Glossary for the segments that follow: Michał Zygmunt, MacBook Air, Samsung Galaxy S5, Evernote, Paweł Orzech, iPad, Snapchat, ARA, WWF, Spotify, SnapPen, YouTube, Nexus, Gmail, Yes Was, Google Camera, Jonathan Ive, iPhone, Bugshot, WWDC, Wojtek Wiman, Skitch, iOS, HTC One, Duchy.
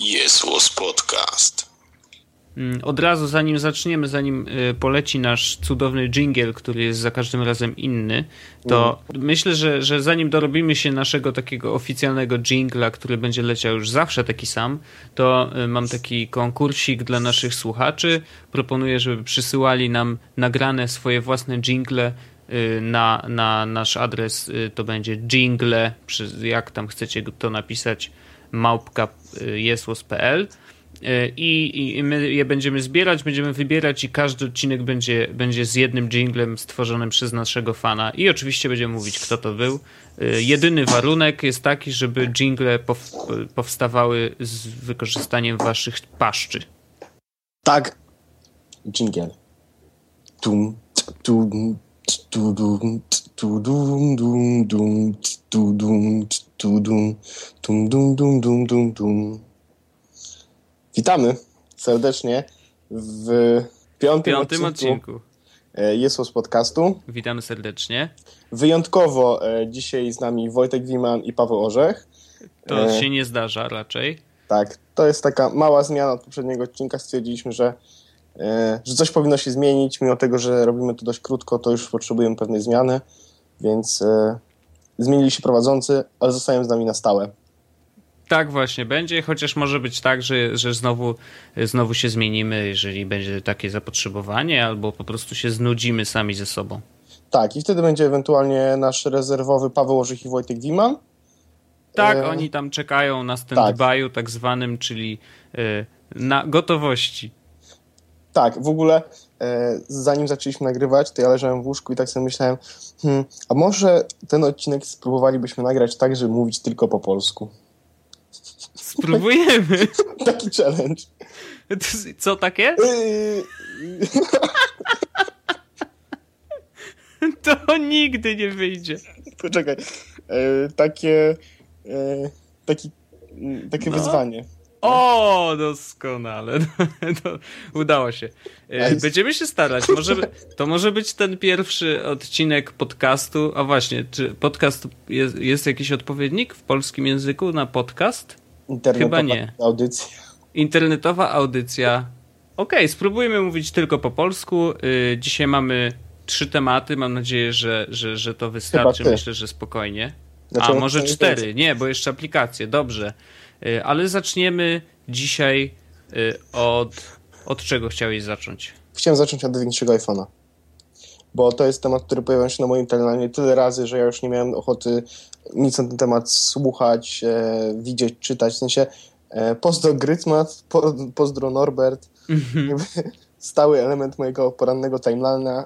Yes Was Podcast. Od razu, zanim zaczniemy, zanim poleci nasz cudowny dżingiel, który jest za każdym razem inny, to myślę, że zanim dorobimy się naszego takiego oficjalnego dżingla, który będzie leciał już zawsze taki sam, to mam taki konkursik dla naszych słuchaczy. Proponuję, żeby przysyłali nam nagrane swoje własne dżingle na nasz adres. To będzie dżingle, jak tam chcecie to napisać, @yeswas.pl. I my je będziemy zbierać, będziemy wybierać i każdy odcinek będzie z jednym dżinglem stworzonym przez naszego fana i oczywiście będziemy mówić, kto to był. Jedyny warunek jest taki, żeby dżingle powstawały z wykorzystaniem waszych paszczy. Tak. Dżingiel. Dum, dum, dum, dum, dum, dum, dum, dum, dum, dum, dum, dum, dum. Witamy serdecznie w piątym odcinku Yes Was Podcastu. Witamy serdecznie. Wyjątkowo dzisiaj z nami Wojtek Wimam i Paweł Orzech. To się nie zdarza raczej. Tak, to jest taka mała zmiana od poprzedniego odcinka. Stwierdziliśmy, że coś powinno się zmienić. Mimo tego, że robimy to dość krótko, to już potrzebujemy pewnej zmiany, więc zmienili się prowadzący, ale zostają z nami na stałe. Tak właśnie będzie, chociaż może być tak, że znowu się zmienimy, jeżeli będzie takie zapotrzebowanie, albo po prostu się znudzimy sami ze sobą. Tak, i wtedy będzie ewentualnie nasz rezerwowy Paweł Orzech i Wojtek Wiman. Tak, oni tam czekają na stand-by'u tak zwanym, czyli na gotowości. Tak, w ogóle zanim zaczęliśmy nagrywać, to ja leżałem w łóżku i tak sobie myślałem, a może ten odcinek spróbowalibyśmy nagrać tak, żeby mówić tylko po polsku. Spróbujemy. Taki challenge. Co takie? To nigdy nie wyjdzie. Poczekaj. Takie wyzwanie. O, doskonale. To udało się. Będziemy się starać. To może być ten pierwszy odcinek podcastu. A właśnie, czy podcast jest jakiś odpowiednik w polskim języku na podcast? Chyba nie. Audycja. Internetowa audycja. Okej, spróbujmy mówić tylko po polsku. Dzisiaj mamy 3 tematy. Mam nadzieję, że to wystarczy. Myślę, że spokojnie. A może 4. Nie, bo jeszcze aplikacje. Dobrze. Ale zaczniemy dzisiaj od czego chciałeś zacząć? Chciałem zacząć od największego iPhone'a. Bo to jest temat, który pojawiał się na moim kanale tyle razy, że ja już nie miałem ochoty nic na ten temat słuchać, widzieć, czytać. W sensie pozdro Grytmat, pozdro Norbert, stały element mojego porannego timeline'a,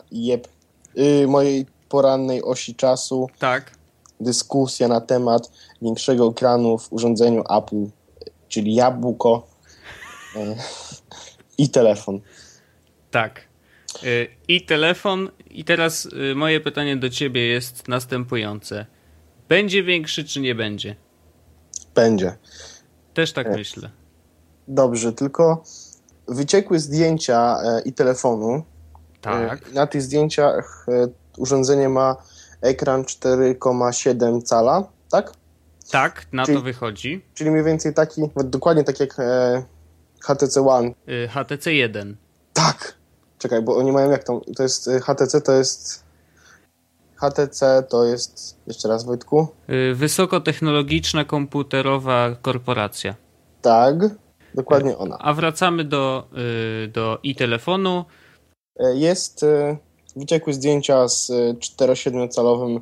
mojej porannej osi czasu. Tak. Dyskusja na temat większego ekranu w urządzeniu Apple, czyli jabłko i telefon. Tak. I telefon. I teraz moje pytanie do ciebie jest następujące. Będzie większy czy nie będzie? Będzie. Też tak myślę. Dobrze, tylko wyciekły zdjęcia i telefonu. Tak. Na tych zdjęciach urządzenie ma ekran 4,7 cala, tak? Tak, to wychodzi. Czyli mniej więcej taki, dokładnie tak jak HTC One. HTC 1. Tak. Czekaj, bo oni mają jak tam, to jest HTC to jest, jeszcze raz Wojtku? Wysokotechnologiczna komputerowa korporacja. Tak, dokładnie ona. A wracamy do i-telefonu. Jest, wyciekły zdjęcia z 4,7-calowym,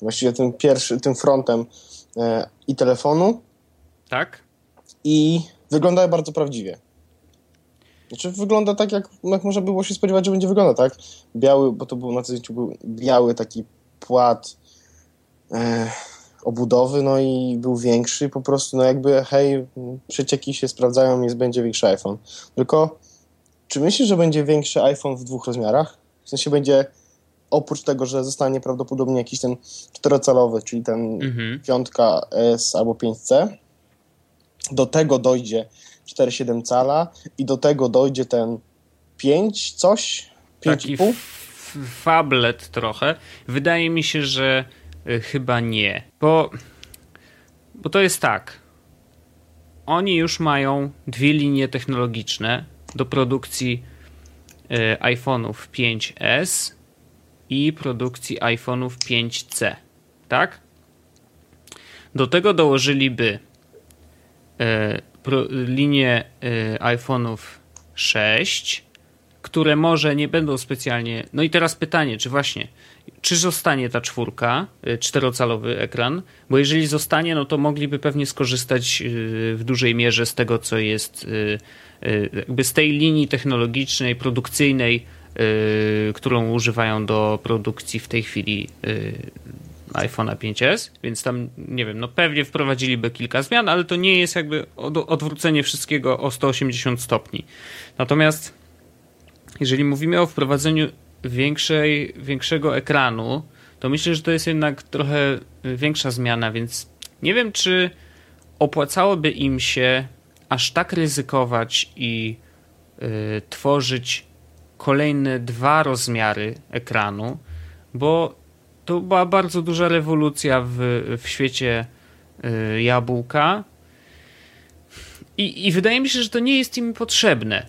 właściwie tym frontem i-telefonu. Tak. I wyglądają bardzo prawdziwie. Znaczy wygląda tak, jak można było się spodziewać, że będzie wyglądał, tak? Biały, bo to był na zdjęciu był biały taki płat obudowy, no i był większy po prostu, no jakby hej, przecieki się sprawdzają, więc będzie większy iPhone. Tylko czy myślisz, że będzie większy iPhone w 2 rozmiarach? W sensie będzie, oprócz tego, że zostanie prawdopodobnie jakiś ten 4-calowy, czyli ten 5S albo 5C, do tego dojdzie 4,7 cala i do tego dojdzie ten 5 coś, 5,5. Taki fablet trochę. Wydaje mi się, że chyba nie. Bo to jest tak. oni już mają dwie linie technologiczne do produkcji iPhone'ów 5S i produkcji iPhone'ów 5C, tak? Do tego dołożyliby linię iPhone'ów 6, które może nie będą specjalnie... No i teraz pytanie, czy zostanie ta czwórka, czterocalowy ekran, bo jeżeli zostanie, no to mogliby pewnie skorzystać w dużej mierze z tego, co jest jakby z tej linii technologicznej, produkcyjnej, którą używają do produkcji w tej chwili iPhone'a 5S, więc tam, nie wiem, no pewnie wprowadziliby kilka zmian, ale to nie jest jakby odwrócenie wszystkiego o 180 stopni. Natomiast jeżeli mówimy o wprowadzeniu większego ekranu, to myślę, że to jest jednak trochę większa zmiana, więc nie wiem, czy opłacałoby im się aż tak ryzykować i tworzyć kolejne dwa rozmiary ekranu, bo to była bardzo duża rewolucja w świecie jabłka i wydaje mi się, że to nie jest im potrzebne.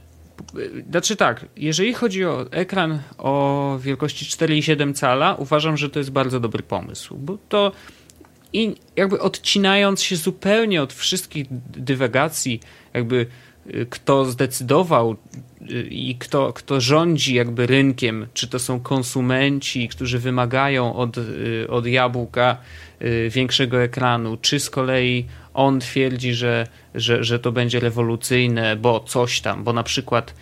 Znaczy tak, jeżeli chodzi o ekran o wielkości 4,7 cala, uważam, że to jest bardzo dobry pomysł, bo to i jakby odcinając się zupełnie od wszystkich dywagacji, jakby kto zdecydował i kto rządzi jakby rynkiem, czy to są konsumenci, którzy wymagają od jabłka większego ekranu, czy z kolei on twierdzi, że to będzie rewolucyjne, bo coś tam, bo na przykład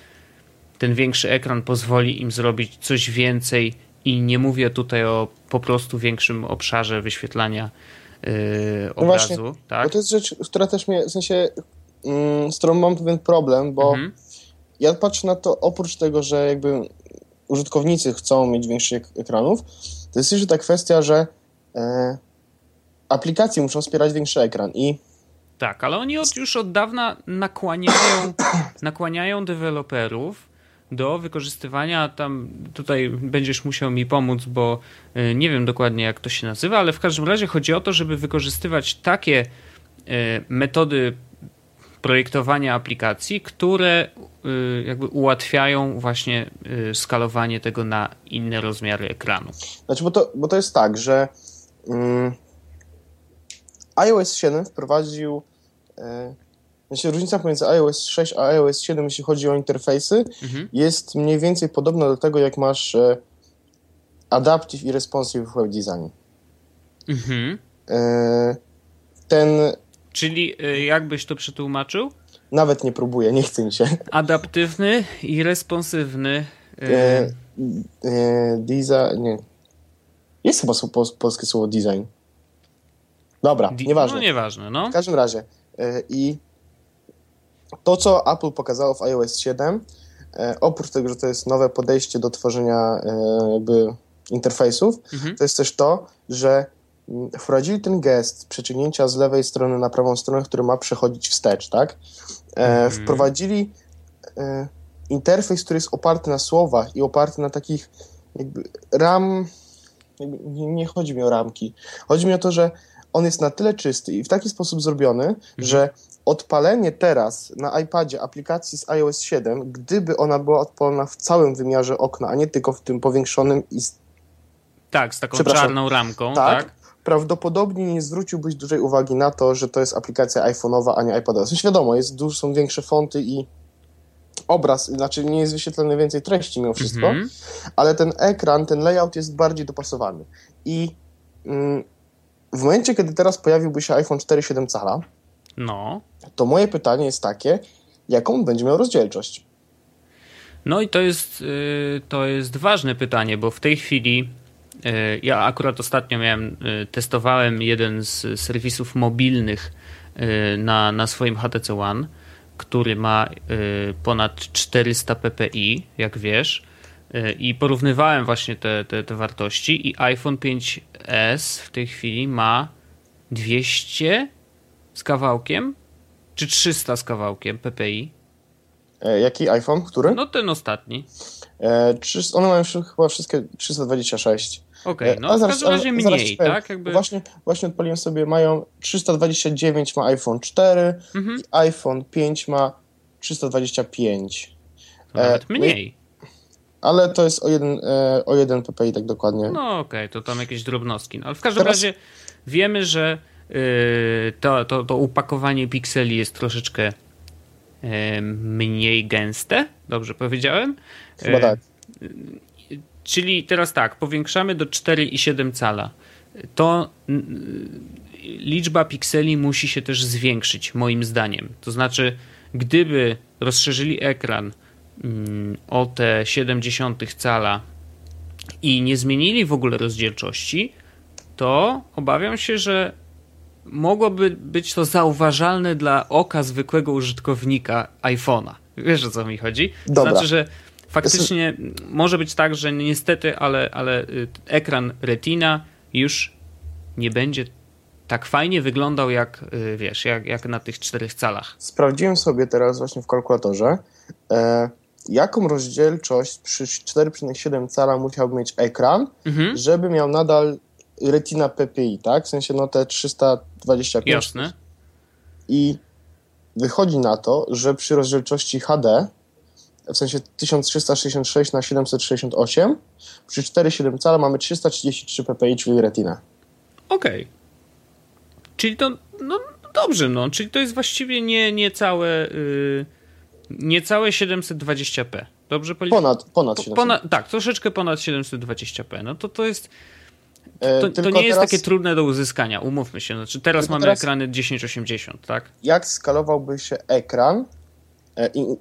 ten większy ekran pozwoli im zrobić coś więcej i nie mówię tutaj o po prostu większym obszarze wyświetlania obrazu. No właśnie, tak? Bo to jest rzecz, która też mnie, w sensie z którą mam pewien problem, bo ja patrzę na to, oprócz tego, że jakby użytkownicy chcą mieć większych ekranów, to jest jeszcze ta kwestia, że aplikacje muszą wspierać większy ekran i... Tak, ale oni już od dawna nakłaniają deweloperów do wykorzystywania tam, tutaj będziesz musiał mi pomóc, bo nie wiem dokładnie jak to się nazywa, ale w każdym razie chodzi o to, żeby wykorzystywać takie metody projektowania aplikacji, które jakby ułatwiają właśnie skalowanie tego na inne rozmiary ekranu. Znaczy, bo to jest tak, że iOS 7 wprowadził różnica pomiędzy iOS 6 a iOS 7, jeśli chodzi o interfejsy, jest mniej więcej podobna do tego, jak masz adaptive i responsive w web designie. Czyli jakbyś to przetłumaczył? Nawet nie próbuję, nie chcę mi się. Adaptywny i responsywny. Design. Nie. Jest chyba polskie słowo design. Dobra, nieważne. No nieważne, no. W każdym razie. I to, co Apple pokazało w iOS 7, oprócz tego, że to jest nowe podejście do tworzenia jakby interfejsów, to jest też to, że wprowadzili ten gest przeciągnięcia z lewej strony na prawą stronę, który ma przechodzić wstecz, tak? Wprowadzili interfejs, który jest oparty na słowach i oparty na takich jakby ram... Nie chodzi mi o ramki. Chodzi mi o to, że on jest na tyle czysty i w taki sposób zrobiony, że odpalenie teraz na iPadzie aplikacji z iOS 7, gdyby ona była odpalona w całym wymiarze okna, a nie tylko w tym powiększonym i... Tak, z taką czarną ramką, tak? Prawdopodobnie nie zwróciłbyś dużej uwagi na to, że to jest aplikacja iPhone'owa, a nie iPadowa. Znaczy wiadomo, są większe fonty i obraz, znaczy nie jest wyświetlane więcej treści mimo wszystko, ale ten ekran, ten layout jest bardziej dopasowany. I w momencie, kiedy teraz pojawiłby się iPhone 4,7 cala, no, to moje pytanie jest takie, jaką będzie miał rozdzielczość? No i to jest ważne pytanie, bo w tej chwili ja akurat ostatnio testowałem jeden z serwisów mobilnych na swoim HTC One, który ma ponad 400 ppi, jak wiesz, i porównywałem właśnie te wartości i iPhone 5S w tej chwili ma 200 z kawałkiem, czy 300 z kawałkiem ppi. Jaki iPhone? Który? No ten ostatni. One mają chyba wszystkie 326. Okej, no zaraz, w każdym razie mniej, tak? Jakby... Właśnie odpaliłem sobie, mają 329 ma iPhone 4 i iPhone 5 ma 325. Nawet mniej. Ale to jest o jeden ppi tak dokładnie. No okej, to tam jakieś drobnostki. No, ale w każdym razie wiemy, że to upakowanie pikseli jest troszeczkę mniej gęste. Dobrze powiedziałem? Chyba tak. Czyli teraz tak, powiększamy do 4,7 cala. To liczba pikseli musi się też zwiększyć, moim zdaniem. To znaczy, gdyby rozszerzyli ekran o te 0,7 cala i nie zmienili w ogóle rozdzielczości, to obawiam się, że mogłoby być to zauważalne dla oka zwykłego użytkownika iPhone'a. Wiesz, o co mi chodzi? To znaczy, że faktycznie może być tak, że niestety, ale ekran Retina już nie będzie tak fajnie wyglądał jak, wiesz, jak na tych 4 calach. Sprawdziłem sobie teraz właśnie w kalkulatorze, jaką rozdzielczość przy 4,7 cala musiałby mieć ekran, żeby miał nadal Retina PPI, tak? W sensie no te 325. Jasne. I wychodzi na to, że przy rozdzielczości HD, w sensie 1366 na 768, przy 4,7 cala mamy 333 ppi, czyli Retina. Okej. Czyli to, no dobrze, no. Czyli to jest właściwie niecałe 720p. Dobrze policzyłem? Ponad 720p. Tak, troszeczkę ponad 720p. No to jest... To nie jest takie trudne do uzyskania, umówmy się. Znaczy, teraz mamy ekrany 1080, tak? Jak skalowałby się ekran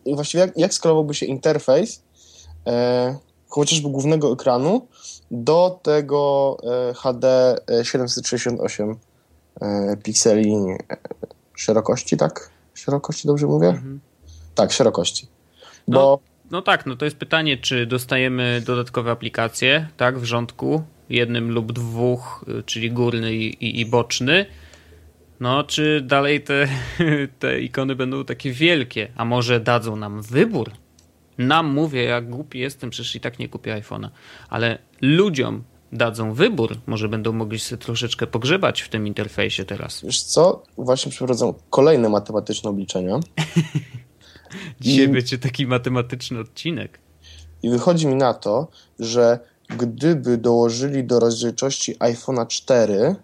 i właściwie jak skalowałby się interfejs chociażby głównego ekranu do tego HD 768 pikseli szerokości, tak? Szerokości dobrze mówię? Tak, szerokości. Bo... No tak, no to jest pytanie, czy dostajemy dodatkowe aplikacje, tak, w rządku, jednym lub dwóch, czyli górny i boczny. No, czy dalej te ikony będą takie wielkie? A może dadzą nam wybór? Nam, mówię, jak głupi jestem, przecież i tak nie kupię iPhone'a. Ale ludziom dadzą wybór. Może będą mogli sobie troszeczkę pogrzebać w tym interfejsie teraz. Wiesz co? Właśnie przeprowadzą kolejne matematyczne obliczenia. Dzisiaj będzie taki matematyczny odcinek. I wychodzi mi na to, że gdyby dołożyli do rozdzielczości iPhone'a 4...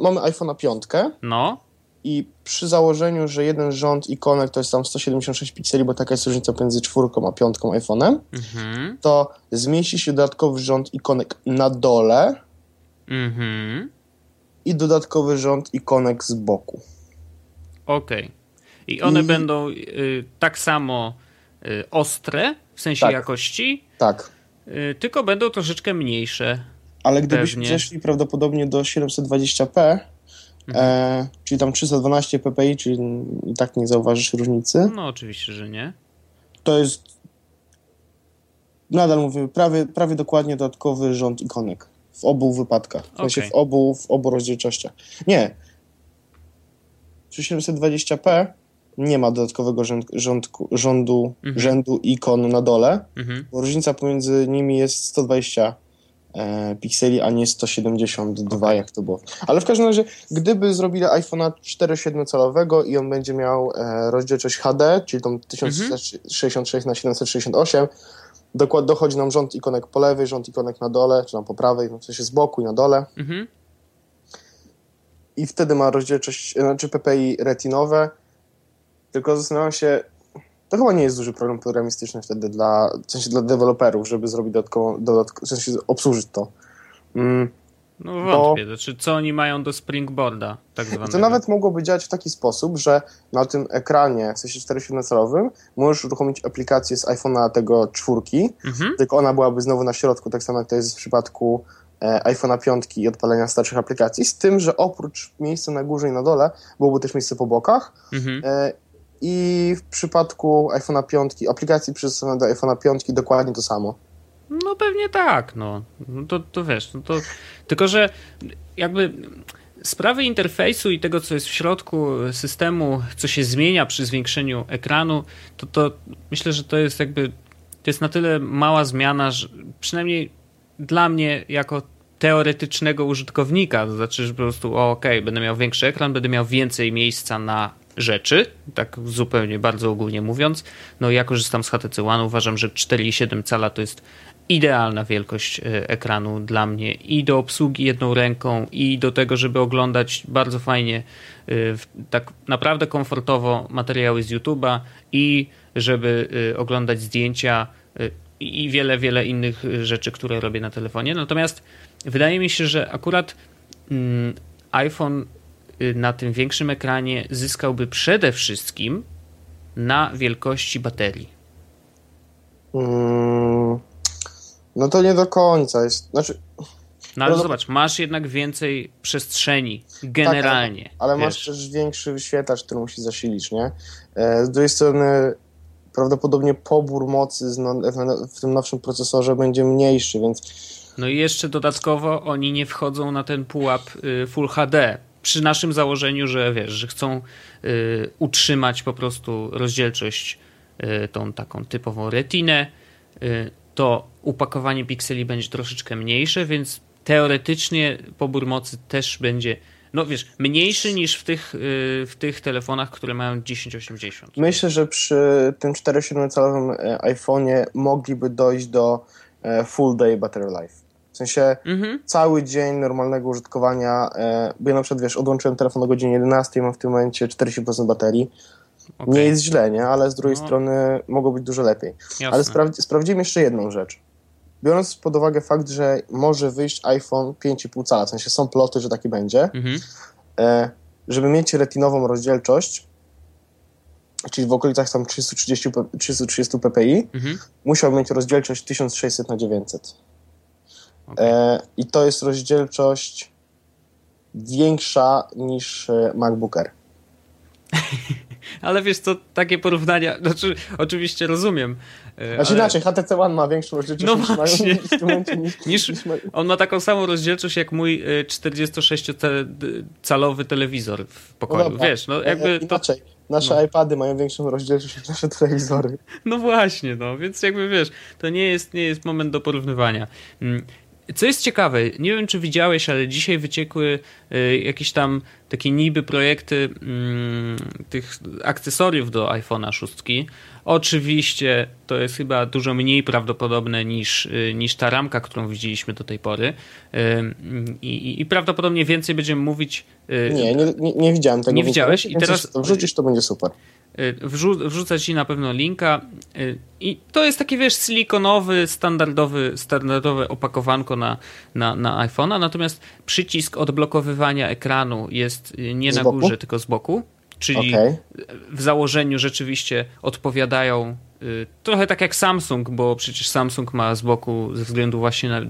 mamy iPhone'a 5. No. I przy założeniu, że jeden rząd ikonek to jest tam 176 pikseli, bo taka jest różnica pomiędzy 4 a 5 iPhone'em, to zmieści się dodatkowy rząd ikonek na dole i dodatkowy rząd ikonek z boku. Okej. I one będą tak samo ostre, w sensie jakości, tylko będą troszeczkę mniejsze. Ale gdybyśmy przeszli prawdopodobnie do 720p, czyli tam 312 ppi, czyli i tak nie zauważysz różnicy. No oczywiście, że nie. To jest, nadal mówimy, prawie dokładnie dodatkowy rząd ikonek. W obu wypadkach. W sensie w obu rozdzielczościach. Nie. Przy 720p nie ma dodatkowego rzędu ikon na dole, bo różnica pomiędzy nimi jest 120 pikseli, a nie 172, jak to było. Ale w każdym razie, gdyby zrobili iPhone'a 4,7 calowego i on będzie miał rozdzielczość HD, czyli tą 1066 na 768, dochodzi nam rząd ikonek po lewej, rząd ikonek na dole, czy tam po prawej, w sensie z boku i na dole. I wtedy ma rozdzielczość, znaczy PPI retinowe. Tylko zastanawiam się, to chyba nie jest duży problem programistyczny wtedy w sensie dla deweloperów, żeby zrobić dodatkowo w sensie obsłużyć to. No wątpię, to czy co oni mają do springboarda tak zwanego. To nawet mogłoby działać w taki sposób, że na tym ekranie, w sensie 4,7-calowym, możesz uruchomić aplikację z iPhone'a tego 4, tylko ona byłaby znowu na środku, tak samo jak to jest w przypadku iPhone'a 5 i odpalenia starszych aplikacji, z tym, że oprócz miejsca na górze i na dole byłoby też miejsce po bokach. I w przypadku iPhone'a 5, aplikacji przystosowanej do iPhone'a 5 dokładnie to samo. No pewnie tak, no. To wiesz, tylko że jakby Sprawy interfejsu i tego, co jest w środku systemu, co się zmienia przy zwiększeniu ekranu, to myślę, że to jest jakby, to jest na tyle mała zmiana, że przynajmniej dla mnie jako teoretycznego użytkownika, to znaczy, że po prostu okej, będę miał większy ekran, będę miał więcej miejsca na rzeczy, tak zupełnie bardzo ogólnie mówiąc. No ja korzystam z HTC One, uważam, że 4,7 cala to jest idealna wielkość ekranu dla mnie i do obsługi jedną ręką, i do tego, żeby oglądać bardzo fajnie, tak naprawdę komfortowo materiały z YouTube'a, i żeby oglądać zdjęcia i wiele, wiele innych rzeczy, które robię na telefonie. Natomiast wydaje mi się, że akurat iPhone na tym większym ekranie zyskałby przede wszystkim na wielkości baterii. No to nie do końca jest. Znaczy, no ale zobacz, masz jednak więcej przestrzeni generalnie. Tak, ale masz też większy wyświetlacz, który musisz zasilić, nie? Z drugiej strony prawdopodobnie pobór mocy w tym nowszym procesorze będzie mniejszy, więc... No i jeszcze dodatkowo oni nie wchodzą na ten pułap Full HD. Przy naszym założeniu, że wiesz, że chcą utrzymać po prostu rozdzielczość, tą taką typową retinę, to upakowanie pikseli będzie troszeczkę mniejsze, więc teoretycznie pobór mocy też będzie, no wiesz, mniejszy niż w tych telefonach, które mają 1080. Myślę, że przy tym 4,7-calowym iPhone'ie mogliby dojść do full day battery life. W sensie cały dzień normalnego użytkowania, bo ja na przykład, wiesz, odłączyłem telefon o godzinie 11, mam w tym momencie 40% baterii. Okay. Nie jest źle, nie? Ale z drugiej strony mogło być dużo lepiej. Jasne. Ale sprawdzimy jeszcze jedną rzecz. Biorąc pod uwagę fakt, że może wyjść iPhone 5,5 cala, w sensie są ploty, że taki będzie, żeby mieć retinową rozdzielczość, czyli w okolicach tam 330 ppi, musiał mieć rozdzielczość 1600x900. Okay. I to jest rozdzielczość większa niż MacBook Air. Ale wiesz co, takie porównania, znaczy oczywiście rozumiem. Znaczy ale... inaczej, HTC One ma większą rozdzielczość niż w tym momencie. On ma taką samą rozdzielczość jak mój 46-calowy telewizor w pokoju. No wiesz, no jakby inaczej. To... Nasze iPady mają większą rozdzielczość niż nasze telewizory. No właśnie, no więc jakby wiesz, to nie jest moment do porównywania. Co jest ciekawe, nie wiem czy widziałeś, ale dzisiaj wyciekły jakieś tam takie niby projekty tych akcesoriów do iPhone'a 6. Oczywiście to jest chyba dużo mniej prawdopodobne niż ta ramka, którą widzieliśmy do tej pory. I prawdopodobnie więcej będziemy mówić... Nie widziałem tego. Nie widziałeś? I teraz wrzucisz, to będzie super. Wrzucę ci na pewno linka. I to jest taki, wiesz, silikonowy, standardowe opakowanko na iPhone'a, natomiast przycisk odblokowywania ekranu jest nie na górze, tylko z boku. Czyli w założeniu rzeczywiście odpowiadają trochę tak jak Samsung, bo przecież Samsung ma z boku ze względu właśnie na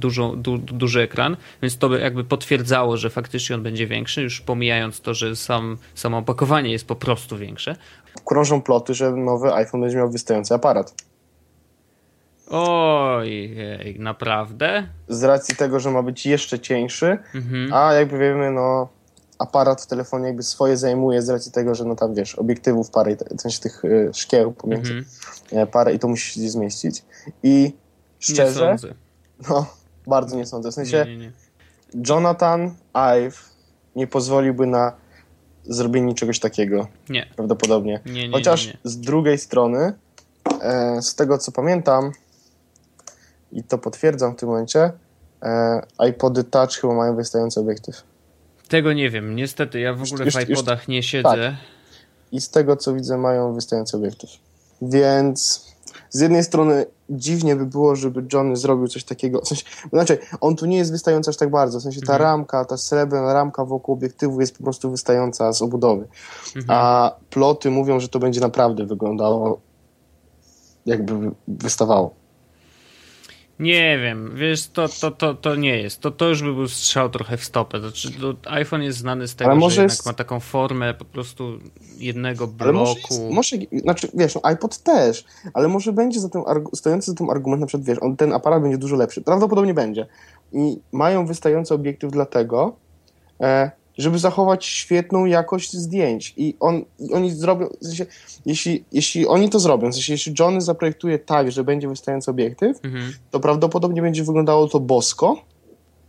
duży ekran, więc to by jakby potwierdzało, że faktycznie on będzie większy, już pomijając to, że samo opakowanie jest po prostu większe. Krążą ploty, że nowy iPhone będzie miał wystający aparat. Ojej, naprawdę? Z racji tego, że ma być jeszcze cieńszy, a jakby wiemy, no... aparat w telefonie jakby swoje zajmuje z racji tego, że no tam wiesz, obiektywów parę, w sensie tych szkieł pomiędzy parę i to musi się zmieścić. I szczerze, nie sądzę. No bardzo nie sądzę. W sensie nie. Jonathan Ive nie pozwoliłby na zrobienie czegoś takiego. Nie. Prawdopodobnie. Nie. Chociaż z drugiej strony, z tego co pamiętam i to potwierdzam w tym momencie, iPody Touch chyba mają wystający obiektyw. Tego nie wiem, niestety, ja w ogóle w iPodach nie siedzę. Tak. I z tego co widzę mają wystający obiektyw. Więc z jednej strony dziwnie by było, żeby Johnny zrobił coś takiego. W sensie, znaczy, on tu nie jest wystający aż tak bardzo, w sensie ta ramka, ta srebrna ramka wokół obiektywu jest po prostu wystająca z obudowy. A ploty mówią, że to będzie naprawdę wyglądało jakby wystawało. Nie wiem, wiesz, to nie jest. To już by był strzał trochę w stopę. Znaczy, iPhone jest znany z tego, że jednak ma taką formę po prostu jednego bloku. Może, znaczy, wiesz, no iPod też, ale może będzie stojący za tym argument, na przykład, wiesz, ten aparat będzie dużo lepszy. Prawdopodobnie będzie. I mają wystający obiektyw dlatego, żeby zachować świetną jakość zdjęć. I oni zrobią, w sensie, jeśli oni to zrobią, w sensie, jeśli Johnny zaprojektuje tak, że będzie wystający obiektyw, to prawdopodobnie będzie wyglądało to bosko.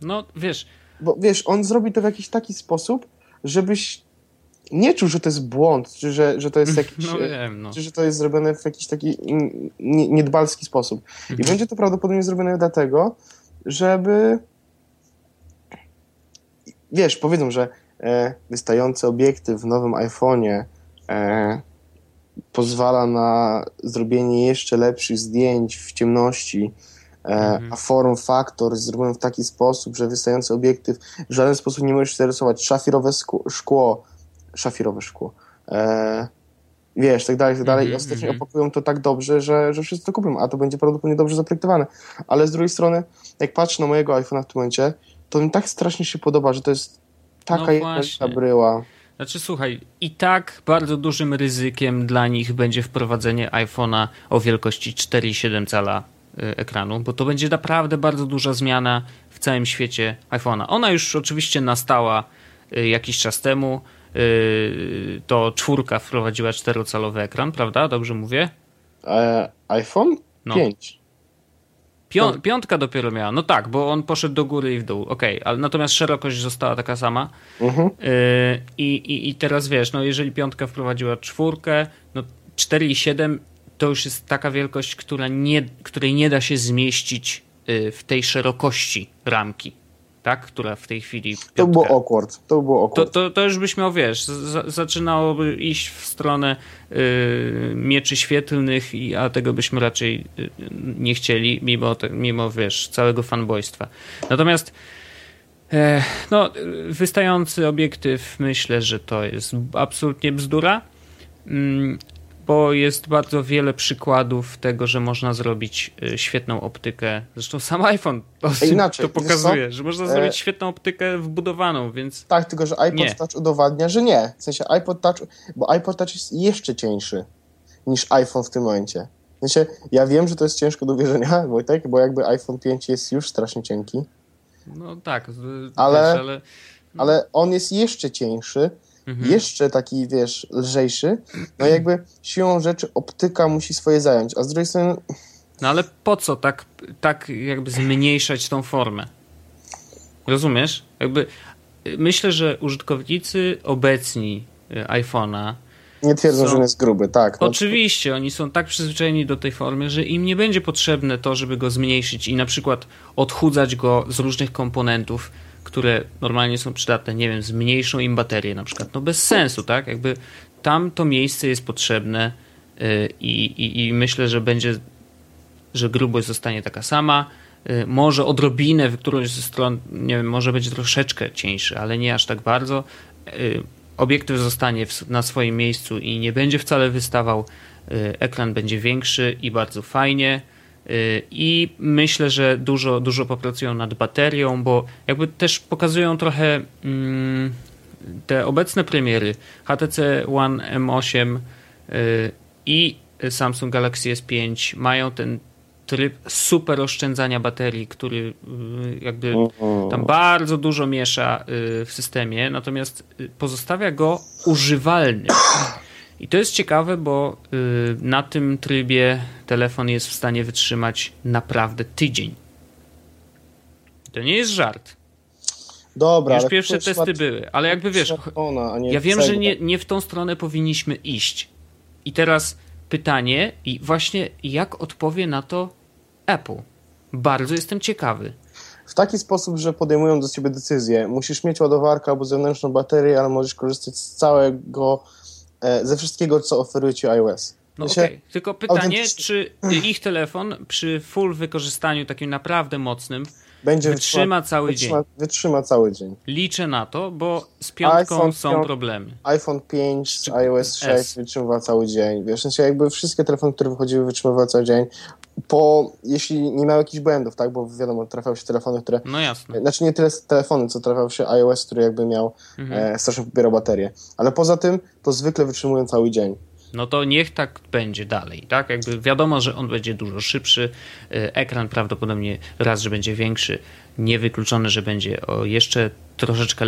No, wiesz... Bo wiesz, on zrobi to w jakiś taki sposób, żebyś nie czuł, że to jest błąd, czy że to jest jakiś, no wiem, no. Czy że to jest zrobione w jakiś taki niedbalski sposób. I będzie to prawdopodobnie zrobione dlatego, żeby... Wiesz, powiedzą, że wystający obiektyw w nowym iPhone'ie pozwala na zrobienie jeszcze lepszych zdjęć w ciemności, a form factor zrobiony w taki sposób, że wystający obiektyw w żaden sposób nie możesz zarysować. Szafirowe szkło. Wiesz, tak dalej. I ostatecznie opakują to tak dobrze, że wszyscy to kupią, a to będzie prawdopodobnie dobrze zaprojektowane. Ale z drugiej strony, jak patrzę na mojego iPhone'a w tym momencie, to mi tak strasznie się podoba, że to jest taka jedna bryła. Znaczy słuchaj, i tak bardzo dużym ryzykiem dla nich będzie wprowadzenie iPhone'a o wielkości 4,7 cala ekranu, bo to będzie naprawdę bardzo duża zmiana w całym świecie iPhone'a. Ona już oczywiście nastała jakiś czas temu. To 4 wprowadziła 4-calowy ekran, prawda? Dobrze mówię? iPhone? No. 5. Piątka dopiero miała. No tak, bo on poszedł do góry i w dół. Okej, ale natomiast szerokość została taka sama. I teraz wiesz, no jeżeli 5 wprowadziła 4, no 4,7 to już jest taka wielkość, której nie da się zmieścić w tej szerokości ramki, tak? Która w tej chwili... To było awkward. To już byś miał, wiesz, zaczynałoby iść w stronę mieczy świetlnych, a tego byśmy raczej nie chcieli, mimo wiesz, całego fanboystwa. Natomiast no, wystający obiektyw, myślę, że to jest absolutnie bzdura, bo jest bardzo wiele przykładów tego, że można zrobić świetną optykę. Zresztą sam iPhone to pokazuje, że można zrobić świetną optykę wbudowaną, więc... Tak, tylko że iPod Touch udowadnia, że nie. W sensie iPod Touch, bo iPod Touch jest jeszcze cieńszy niż iPhone w tym momencie. W sensie, ja wiem, że to jest ciężko do wierzenia, Wojtek, bo jakby iPhone 5 jest już strasznie cienki. No tak, ale on jest jeszcze cieńszy, jeszcze taki, wiesz, lżejszy, no jakby siłą rzeczy optyka musi swoje zająć, a z drugiej strony... No ale po co tak jakby zmniejszać tą formę? Rozumiesz? Jakby myślę, że użytkownicy obecni iPhone'a nie twierdzą, że on jest gruby, tak. No. Oczywiście, oni są tak przyzwyczajeni do tej formy, że im nie będzie potrzebne to, żeby go zmniejszyć i na przykład odchudzać go z różnych komponentów, które normalnie są przydatne, nie wiem, zmniejszą im baterię na przykład. No bez sensu, tak? Jakby tam to miejsce jest potrzebne i myślę, że będzie, że grubość zostanie taka sama. Może odrobinę w którąś ze stron, nie wiem, może będzie troszeczkę cieńszy, ale nie aż tak bardzo. Obiektyw zostanie na swoim miejscu i nie będzie wcale wystawał. Ekran będzie większy i bardzo fajnie. I myślę, że dużo popracują nad baterią, bo jakby też pokazują trochę te obecne premiery HTC One M8 i Samsung Galaxy S5 mają ten tryb super oszczędzania baterii, który jakby tam bardzo dużo miesza w systemie, natomiast pozostawia go używalnym. I to jest ciekawe, bo na tym trybie telefon jest w stanie wytrzymać naprawdę tydzień. To nie jest żart. Dobra. Już pierwsze testy były, ale jakby wiesz, ja wiem, że nie w tą stronę powinniśmy iść. I teraz pytanie i właśnie jak odpowie na to Apple? Bardzo jestem ciekawy. W taki sposób, że podejmują do ciebie decyzję. Musisz mieć ładowarkę albo zewnętrzną baterię, ale możesz korzystać z całego... ze wszystkiego, co oferuje ci iOS. No okej. Tylko pytanie, czy ich telefon przy full wykorzystaniu takim naprawdę mocnym wytrzyma cały dzień. Liczę na to, bo z 5 są problemy. iPhone 5 czy iOS 6 wytrzymywa cały dzień. Wiesz, w sensie jakby wszystkie telefony, które wychodziły, wytrzymywały cały dzień. Jeśli nie miał jakichś błędów, tak, bo wiadomo, trafiały się telefony, które... No jasne. Znaczy nie tyle telefony, co trafiał się iOS, który jakby miał strasznie pobierał baterię. Ale poza tym to zwykle wytrzymują cały dzień. no to niech tak będzie dalej, tak? Jakby wiadomo, że on będzie dużo szybszy, ekran prawdopodobnie raz, że będzie większy, niewykluczone, że będzie o jeszcze troszeczkę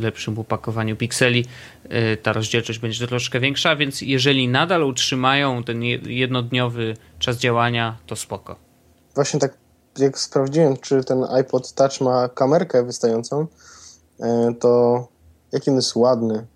lepszym opakowaniu pikseli, ta rozdzielczość będzie troszeczkę większa, więc jeżeli nadal utrzymają ten jednodniowy czas działania, to spoko. Właśnie tak jak sprawdziłem, czy ten iPod Touch ma kamerkę wystającą, to jakim jest ładny.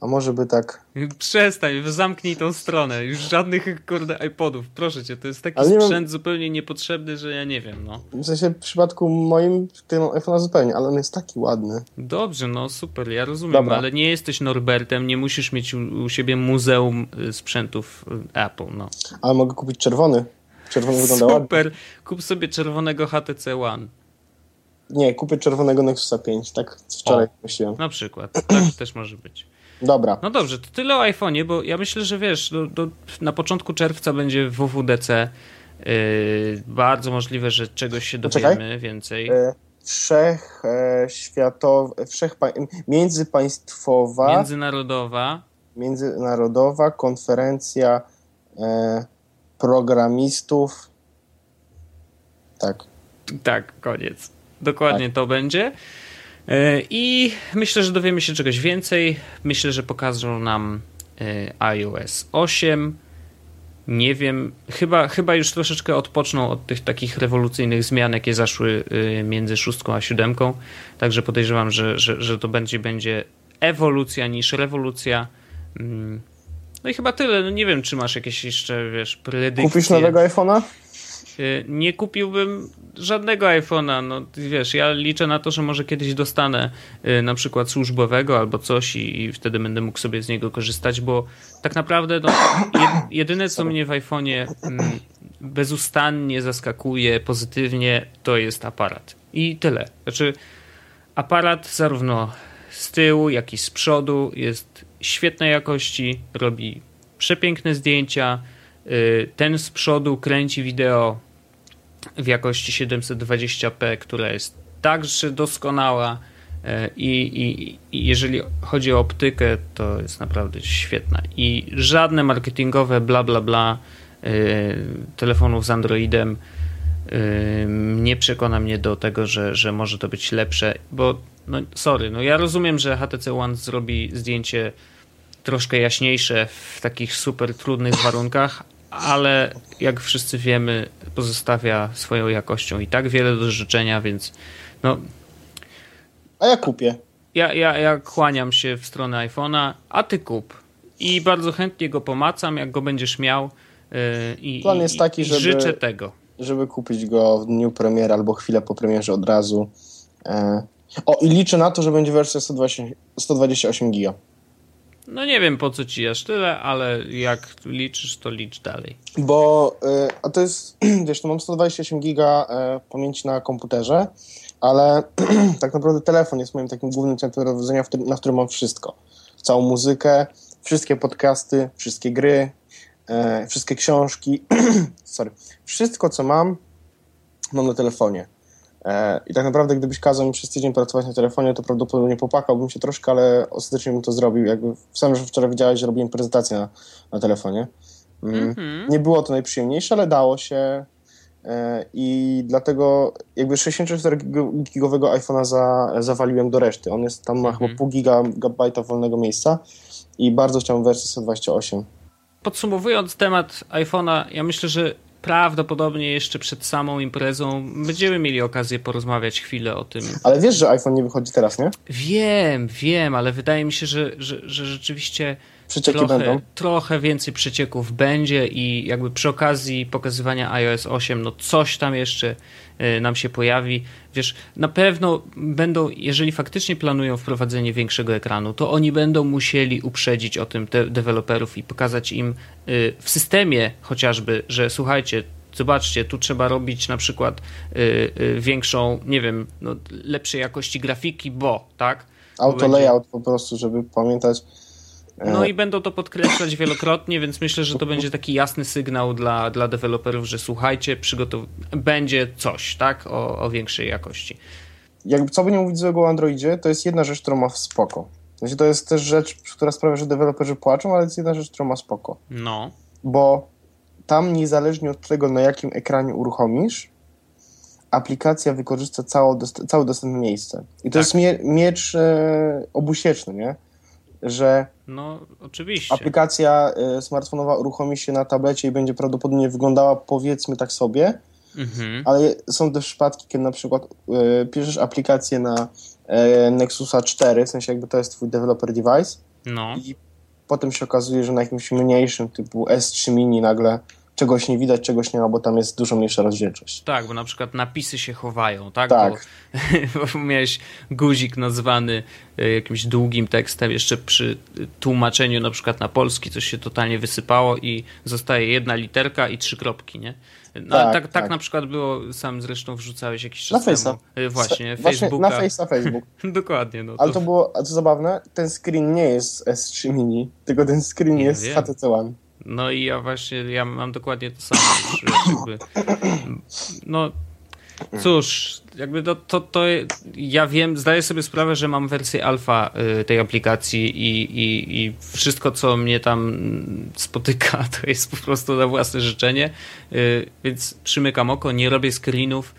A może by tak... Przestań, zamknij tą stronę. Już żadnych, kurde, iPodów. Proszę cię, to jest taki sprzęt zupełnie niepotrzebny, że ja nie wiem, no. W sensie w przypadku moim, tego iPhone'a zupełnie, ale on jest taki ładny. Dobrze, no super, ja rozumiem. Dobra. Ale nie jesteś Norbertem, nie musisz mieć u siebie muzeum sprzętów Apple, no. Ale mogę kupić czerwony. Czerwony wygląda ładnie. Super, kup sobie czerwonego HTC One. Nie, kupię czerwonego Nexusa 5, tak wczoraj myślałem. Na przykład, tak też może być. Dobra. No dobrze, to tyle o iPhone'ie, bo ja myślę, że wiesz, na początku czerwca będzie WWDC. Bardzo możliwe, że czegoś się dowiemy więcej. Międzynarodowa konferencja programistów. Tak. Tak, koniec. Dokładnie tak. To będzie. I myślę, że dowiemy się czegoś więcej. Myślę, że pokażą nam iOS 8. Nie wiem, chyba już troszeczkę odpoczną od tych takich rewolucyjnych zmian, jakie zaszły między 6 a 7. Także podejrzewam, że to będzie ewolucja niż rewolucja. No i chyba tyle. No nie wiem, czy masz jakieś jeszcze, wiesz, predykcje. Kupisz nowego iPhone'a? Nie kupiłbym żadnego iPhone'a, no wiesz, ja liczę na to, że może kiedyś dostanę na przykład służbowego albo coś i wtedy będę mógł sobie z niego korzystać, bo tak naprawdę no, jedyne co mnie w iPhone'ie bezustannie zaskakuje pozytywnie, to jest aparat i tyle. Znaczy aparat zarówno z tyłu, jak i z przodu jest świetnej jakości, robi przepiękne zdjęcia. Ten z przodu kręci wideo w jakości 720p, która jest także doskonała i jeżeli chodzi o optykę, to jest naprawdę świetna i żadne marketingowe bla bla bla telefonów z Androidem nie przekona mnie do tego, że może to być lepsze, bo no sorry, no ja rozumiem, że HTC One zrobi zdjęcie troszkę jaśniejsze w takich super trudnych warunkach, ale jak wszyscy wiemy, pozostawia swoją jakością i tak wiele do życzenia, więc no... A ja kupię. Ja kłaniam się w stronę iPhone'a, a ty kup. I bardzo chętnie go pomacam, jak go będziesz miał. Plan jest taki, żeby, życzę tego. Żeby kupić go w dniu premiery albo chwilę po premierze od razu. I liczę na to, że będzie wersja 128 GB. No nie wiem, po co ci aż tyle, ale jak liczysz, to licz dalej. Bo, a to jest, wiesz, to mam 128 giga pamięci na komputerze, ale tak naprawdę telefon jest moim takim głównym centrum dowodzenia, na którym mam wszystko. Całą muzykę, wszystkie podcasty, wszystkie gry, wszystkie książki, wszystko co mam na telefonie. I tak naprawdę gdybyś kazał mi przez tydzień pracować na telefonie, to prawdopodobnie popłakałbym się troszkę, ale ostatecznie bym to zrobił. Jakby sam, że wczoraj widziałeś, że robiłem prezentację na telefonie. Nie było to najprzyjemniejsze, ale dało się i dlatego jakby 64-gigowego iPhone'a zawaliłem do reszty. On jest tam, ma chyba pół gigabajta wolnego miejsca i bardzo chciałem wersję 128. Podsumowując temat iPhone'a, ja myślę, że prawdopodobnie jeszcze przed samą imprezą będziemy mieli okazję porozmawiać chwilę o tym. Ale wiesz, że iPhone nie wychodzi teraz, nie? Wiem, ale wydaje mi się, że rzeczywiście trochę więcej przecieków będzie i jakby przy okazji pokazywania iOS 8, no coś tam jeszcze nam się pojawi. Wiesz, na pewno będą, jeżeli faktycznie planują wprowadzenie większego ekranu, to oni będą musieli uprzedzić o tym deweloperów i pokazać im w systemie chociażby, że słuchajcie, zobaczcie, tu trzeba robić na przykład większą, nie wiem, no, lepszej jakości grafiki, bo tak? Auto layout po prostu, żeby pamiętać. No i będą to podkreślać wielokrotnie, więc myślę, że to będzie taki jasny sygnał dla deweloperów, że słuchajcie, będzie coś, tak? O większej jakości. Jakby co by nie mówić złego o Androidzie, to jest jedna rzecz, którą ma w spoko. Znaczy, to jest też rzecz, która sprawia, że deweloperzy płaczą, ale jest jedna rzecz, którą ma spoko. No. Bo tam niezależnie od tego, na jakim ekranie uruchomisz, aplikacja wykorzysta całe dostępne miejsce. I to jest miecz obusieczny, nie? Że no, oczywiście. Aplikacja smartfonowa uruchomi się na tablecie i będzie prawdopodobnie wyglądała, powiedzmy tak sobie, ale są też przypadki, kiedy na przykład piszesz aplikację na Nexusa 4, w sensie jakby to jest twój developer device, no. I potem się okazuje, że na jakimś mniejszym typu S3 mini nagle czegoś nie widać, czegoś nie ma, bo tam jest dużo mniejsza rozdzielczość. Tak, bo na przykład napisy się chowają, tak? Tak. Bo miałeś guzik nazwany jakimś długim tekstem, jeszcze przy tłumaczeniu na przykład na polski coś się totalnie wysypało i zostaje jedna literka i 3 kropki, nie? No, tak na przykład było, sam zresztą wrzucałeś jakiś czas na temu. Właśnie, Facebooka. Na Facebook. Dokładnie. No, ale to było, co zabawne, ten screen nie jest z S3 Mini, tylko ten screen jest z HTC One. No i ja mam dokładnie to samo. Jakby, no cóż, jakby to ja wiem, zdaję sobie sprawę, że mam wersję alfa tej aplikacji i wszystko, co mnie tam spotyka, to jest po prostu na własne życzenie, więc przymykam oko, nie robię screenów,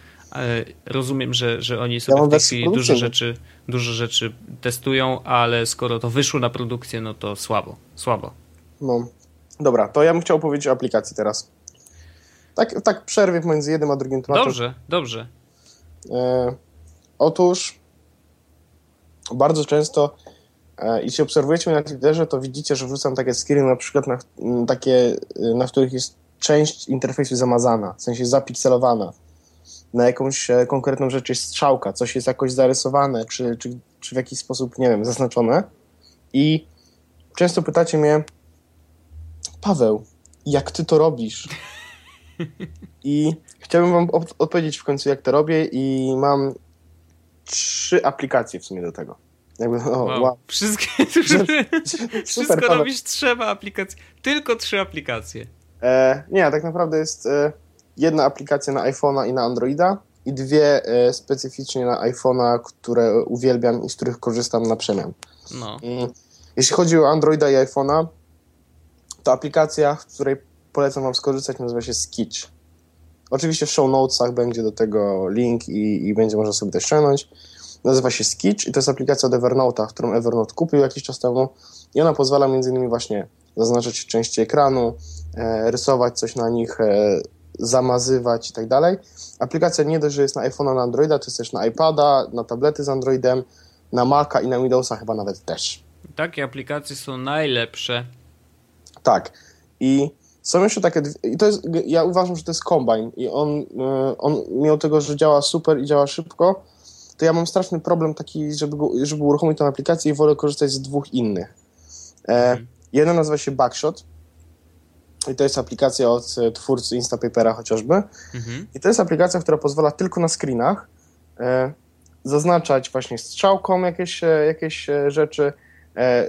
rozumiem, że oni sobie w tej chwili dużo rzeczy testują, ale skoro to wyszło na produkcję, no to słabo. No. Dobra, to ja bym chciał powiedzieć o aplikacji teraz. Tak przerwie między jednym a drugim tematem. Dobrze. Otóż bardzo często, jeśli obserwujecie mnie na Twitterze, to widzicie, że wrzucam takie screeny, na przykład takie, na których jest część interfejsu zamazana, w sensie zapikselowana. Na jakąś konkretną rzecz jest strzałka, coś jest jakoś zarysowane, czy w jakiś sposób, nie wiem, zaznaczone. I często pytacie mnie: Paweł, jak ty to robisz? I chciałbym wam odpowiedzieć w końcu, jak to robię, i mam 3 aplikacje w sumie do tego. Jakby, wow. Wszystko super, robisz, trzeba aplikacji. Tylko 3 aplikacje. Nie, tak naprawdę jest jedna aplikacja na iPhone'a i na Androida i 2 specyficznie na iPhone'a, które uwielbiam i z których korzystam na przemian. No. Jeśli chodzi o Androida i iPhone'a, to aplikacja, w której polecam wam skorzystać, nazywa się Skitch. Oczywiście w show notesach będzie do tego link i będzie można sobie to ściągnąć. Nazywa się Skitch i to jest aplikacja od Evernote'a, którą Evernote kupił jakiś czas temu, i ona pozwala m.in. właśnie zaznaczać części ekranu, rysować coś na nich, zamazywać i tak dalej. Aplikacja nie dość, że jest na iPhone'a, na Androida, to jest też na iPada, na tablety z Androidem, na Maca i na Windowsa chyba nawet też. Takie aplikacje są najlepsze. Tak. I są jeszcze takie... I to jest, ja uważam, że to jest kombajn. I on mimo tego, że działa super i działa szybko, to ja mam straszny problem taki, żeby uruchomić tę aplikację, i wolę korzystać z 2 innych. Jedna nazywa się Bugshot. I to jest aplikacja od twórcy Instapapera chociażby. I to jest aplikacja, która pozwala tylko na screenach zaznaczać właśnie strzałką jakieś rzeczy,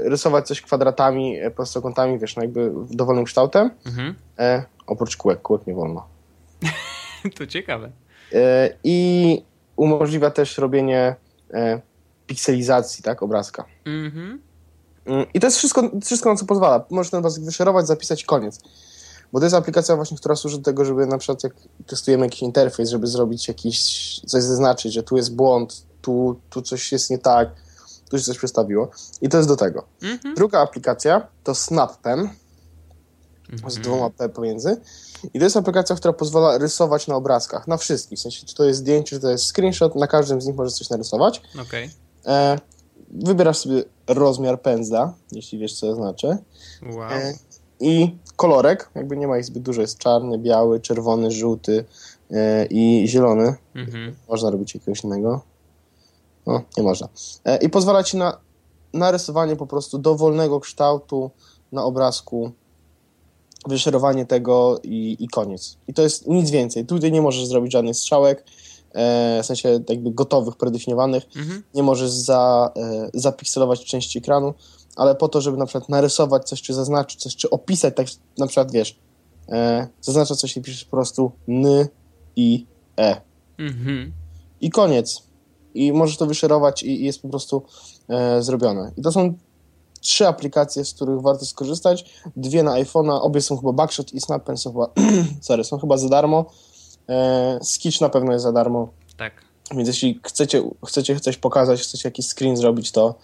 rysować coś kwadratami, prostokątami, wiesz, no jakby dowolnym kształtem. Oprócz kółek nie wolno. To ciekawe. I umożliwia też robienie pikselizacji, tak, obrazka. I to jest wszystko, na co pozwala. Możesz ten obrazek wyszerować, zapisać, koniec. Bo to jest aplikacja właśnie, która służy do tego, żeby na przykład jak testujemy jakiś interfejs, żeby zrobić coś zaznaczyć, że tu jest błąd, tu coś jest nie tak, tu się coś przestawiło. I to jest do tego. Druga aplikacja to SnapPen z 2 P pomiędzy. I to jest aplikacja, która pozwala rysować na obrazkach. Na wszystkich. W sensie, czy to jest zdjęcie, czy to jest screenshot. Na każdym z nich możesz coś narysować. Okay. Wybierasz sobie rozmiar pędzla, jeśli wiesz, co to znaczy. Wow. I kolorek. Jakby nie ma ich zbyt dużo. Jest czarny, biały, czerwony, żółty i zielony. Można robić jakiegoś innego. No, nie można. I pozwala ci na narysowanie po prostu dowolnego kształtu na obrazku, wyszerowanie tego i koniec. I to jest nic więcej. Tutaj nie możesz zrobić żadnych strzałek, w sensie jakby gotowych, predefiniowanych. Nie możesz zapikselować części ekranu, ale po to, żeby na przykład narysować coś, czy zaznaczyć coś, czy opisać, tak na przykład, wiesz, zaznacza coś i piszesz po prostu N, I, E. I koniec. I możesz to wyszerować i jest po prostu zrobione. I to są trzy aplikacje, z których warto skorzystać. Dwie na iPhone'a, obie są chyba Bugshot i SnapPen są chyba, są chyba za darmo. Skitch na pewno jest za darmo. Tak. Więc jeśli chcecie coś pokazać, chcecie jakiś screen zrobić, to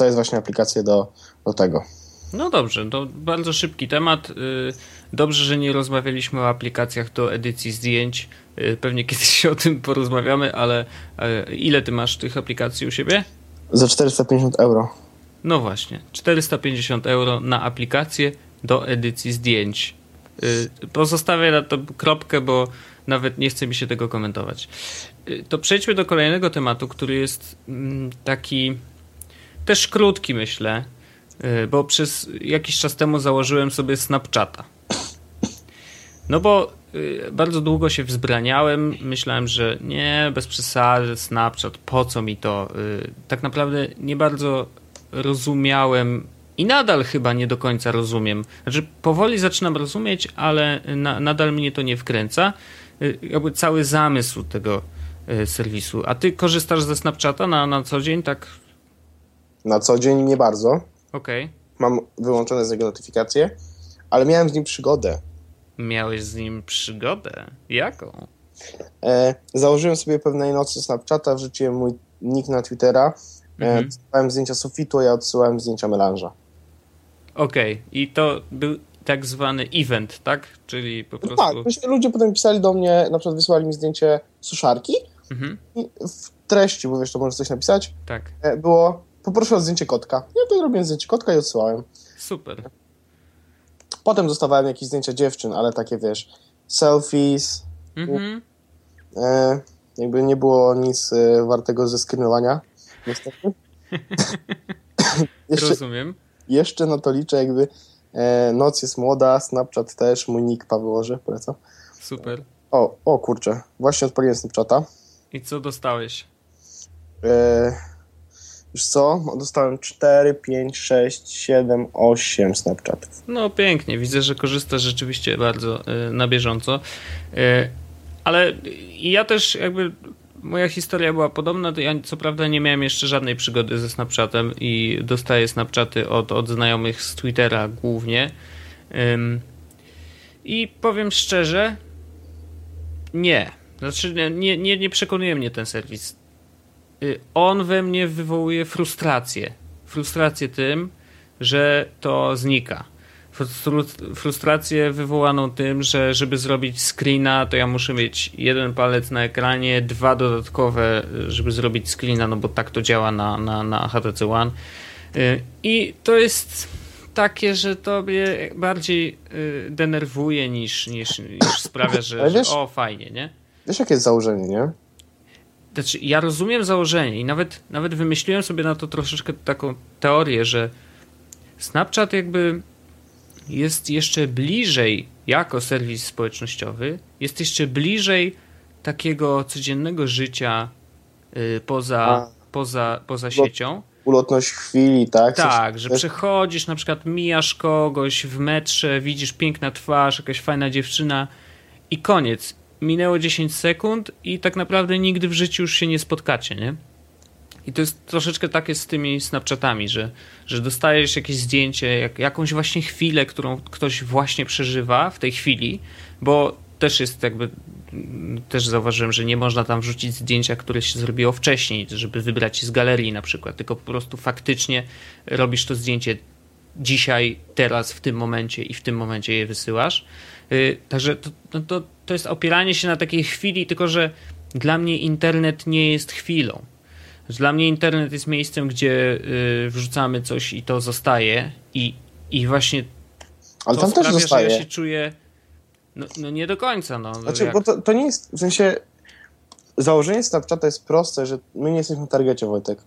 jest właśnie aplikacja do tego. No dobrze, to bardzo szybki temat. Dobrze, że nie rozmawialiśmy o aplikacjach do edycji zdjęć. Pewnie kiedyś się o tym porozmawiamy, ale ile ty masz tych aplikacji u siebie? Za 450 euro. No właśnie, 450 euro na aplikację do edycji zdjęć. Pozostawię na to kropkę, bo nawet nie chce mi się tego komentować. To przejdźmy do kolejnego tematu, który jest taki też krótki, myślę, bo przez jakiś czas temu założyłem sobie Snapchata. No bo bardzo długo się wzbraniałem, myślałem, że nie, bez przesady, Snapchat, po co mi to? Tak naprawdę nie bardzo rozumiałem i nadal chyba nie do końca rozumiem. Znaczy powoli zaczynam rozumieć, ale nadal mnie to nie wkręca. Jakby cały zamysł tego serwisu. A ty korzystasz ze Snapchata na co dzień, tak? Na co dzień nie bardzo. Okej. Mam wyłączone z niego notyfikacje, ale miałem z nim przygodę. Miałeś z nim przygodę? Jaką? Założyłem sobie pewnej nocy Snapchata, wrzuciłem mój nick na Twittera, odsyłałem zdjęcia sufitu, a ja odsyłałem zdjęcia melanża. Okej. I to był tak zwany event, tak? Czyli po prostu... No tak, myślę, ludzie potem pisali do mnie, na przykład wysłali mi zdjęcie suszarki i w treści, bo wiesz, to możesz coś napisać, tak. Było... Poproszę o zdjęcie kotka. Ja to robiłem zdjęcie kotka i odsyłałem. Super. Potem dostawałem jakieś zdjęcia dziewczyn, ale takie, wiesz, selfies. Jakby nie było nic wartego ze skrynowania. Niestety. Rozumiem. Jeszcze na to liczę, jakby noc jest młoda, Snapchat też, mój nick Paweł Orzech, polecam. Super. O kurczę, właśnie odpaliłem Snapchata. I co dostałeś? Wiesz co? Dostałem 4, 5, 6, 7, 8 Snapchatów. No pięknie, widzę, że korzystasz rzeczywiście bardzo na bieżąco. Ale ja też jakby, moja historia była podobna, to ja co prawda nie miałem jeszcze żadnej przygody ze Snapchatem i dostaję Snapchaty od znajomych z Twittera głównie. I powiem szczerze, nie. Znaczy nie przekonuje mnie ten serwis. On we mnie wywołuje frustrację. Frustrację tym, że to znika. Frustrację wywołaną tym, że żeby zrobić screena, to ja muszę mieć jeden palec na ekranie, dwa dodatkowe, żeby zrobić screena, no bo tak to działa na HTC One. I to jest takie, że to mnie bardziej denerwuje niż sprawia, że o fajnie, nie? Wiesz, jakie jest założenie, nie? Znaczy, ja rozumiem założenie i nawet wymyśliłem sobie na to troszeczkę taką teorię, że Snapchat jakby jest jeszcze bliżej, jako serwis społecznościowy, jest jeszcze bliżej takiego codziennego życia poza siecią. Ulotność chwili, tak? Tak, że przechodzisz, na przykład mijasz kogoś w metrze, widzisz piękna twarz, jakaś fajna dziewczyna i koniec. Minęło 10 sekund i tak naprawdę nigdy w życiu już się nie spotkacie, nie? I to jest troszeczkę takie z tymi Snapchatami, że dostajesz jakieś zdjęcie, jakąś właśnie chwilę, którą ktoś właśnie przeżywa w tej chwili, bo też jest jakby, też zauważyłem, że nie można tam wrzucić zdjęcia, które się zrobiło wcześniej, żeby wybrać je z galerii na przykład, tylko po prostu faktycznie robisz to zdjęcie dzisiaj, teraz, w tym momencie i w tym momencie je wysyłasz. Także to jest opieranie się na takiej chwili, tylko że dla mnie internet nie jest chwilą. Dla mnie internet jest miejscem, gdzie wrzucamy coś i to zostaje i właśnie ale to tam sprawia, też zostaje. Że ja się czuję no nie do końca. No, znaczy, bo to nie jest, w sensie założenie Snapchata jest proste, że my nie jesteśmy w targecie, Wojtek.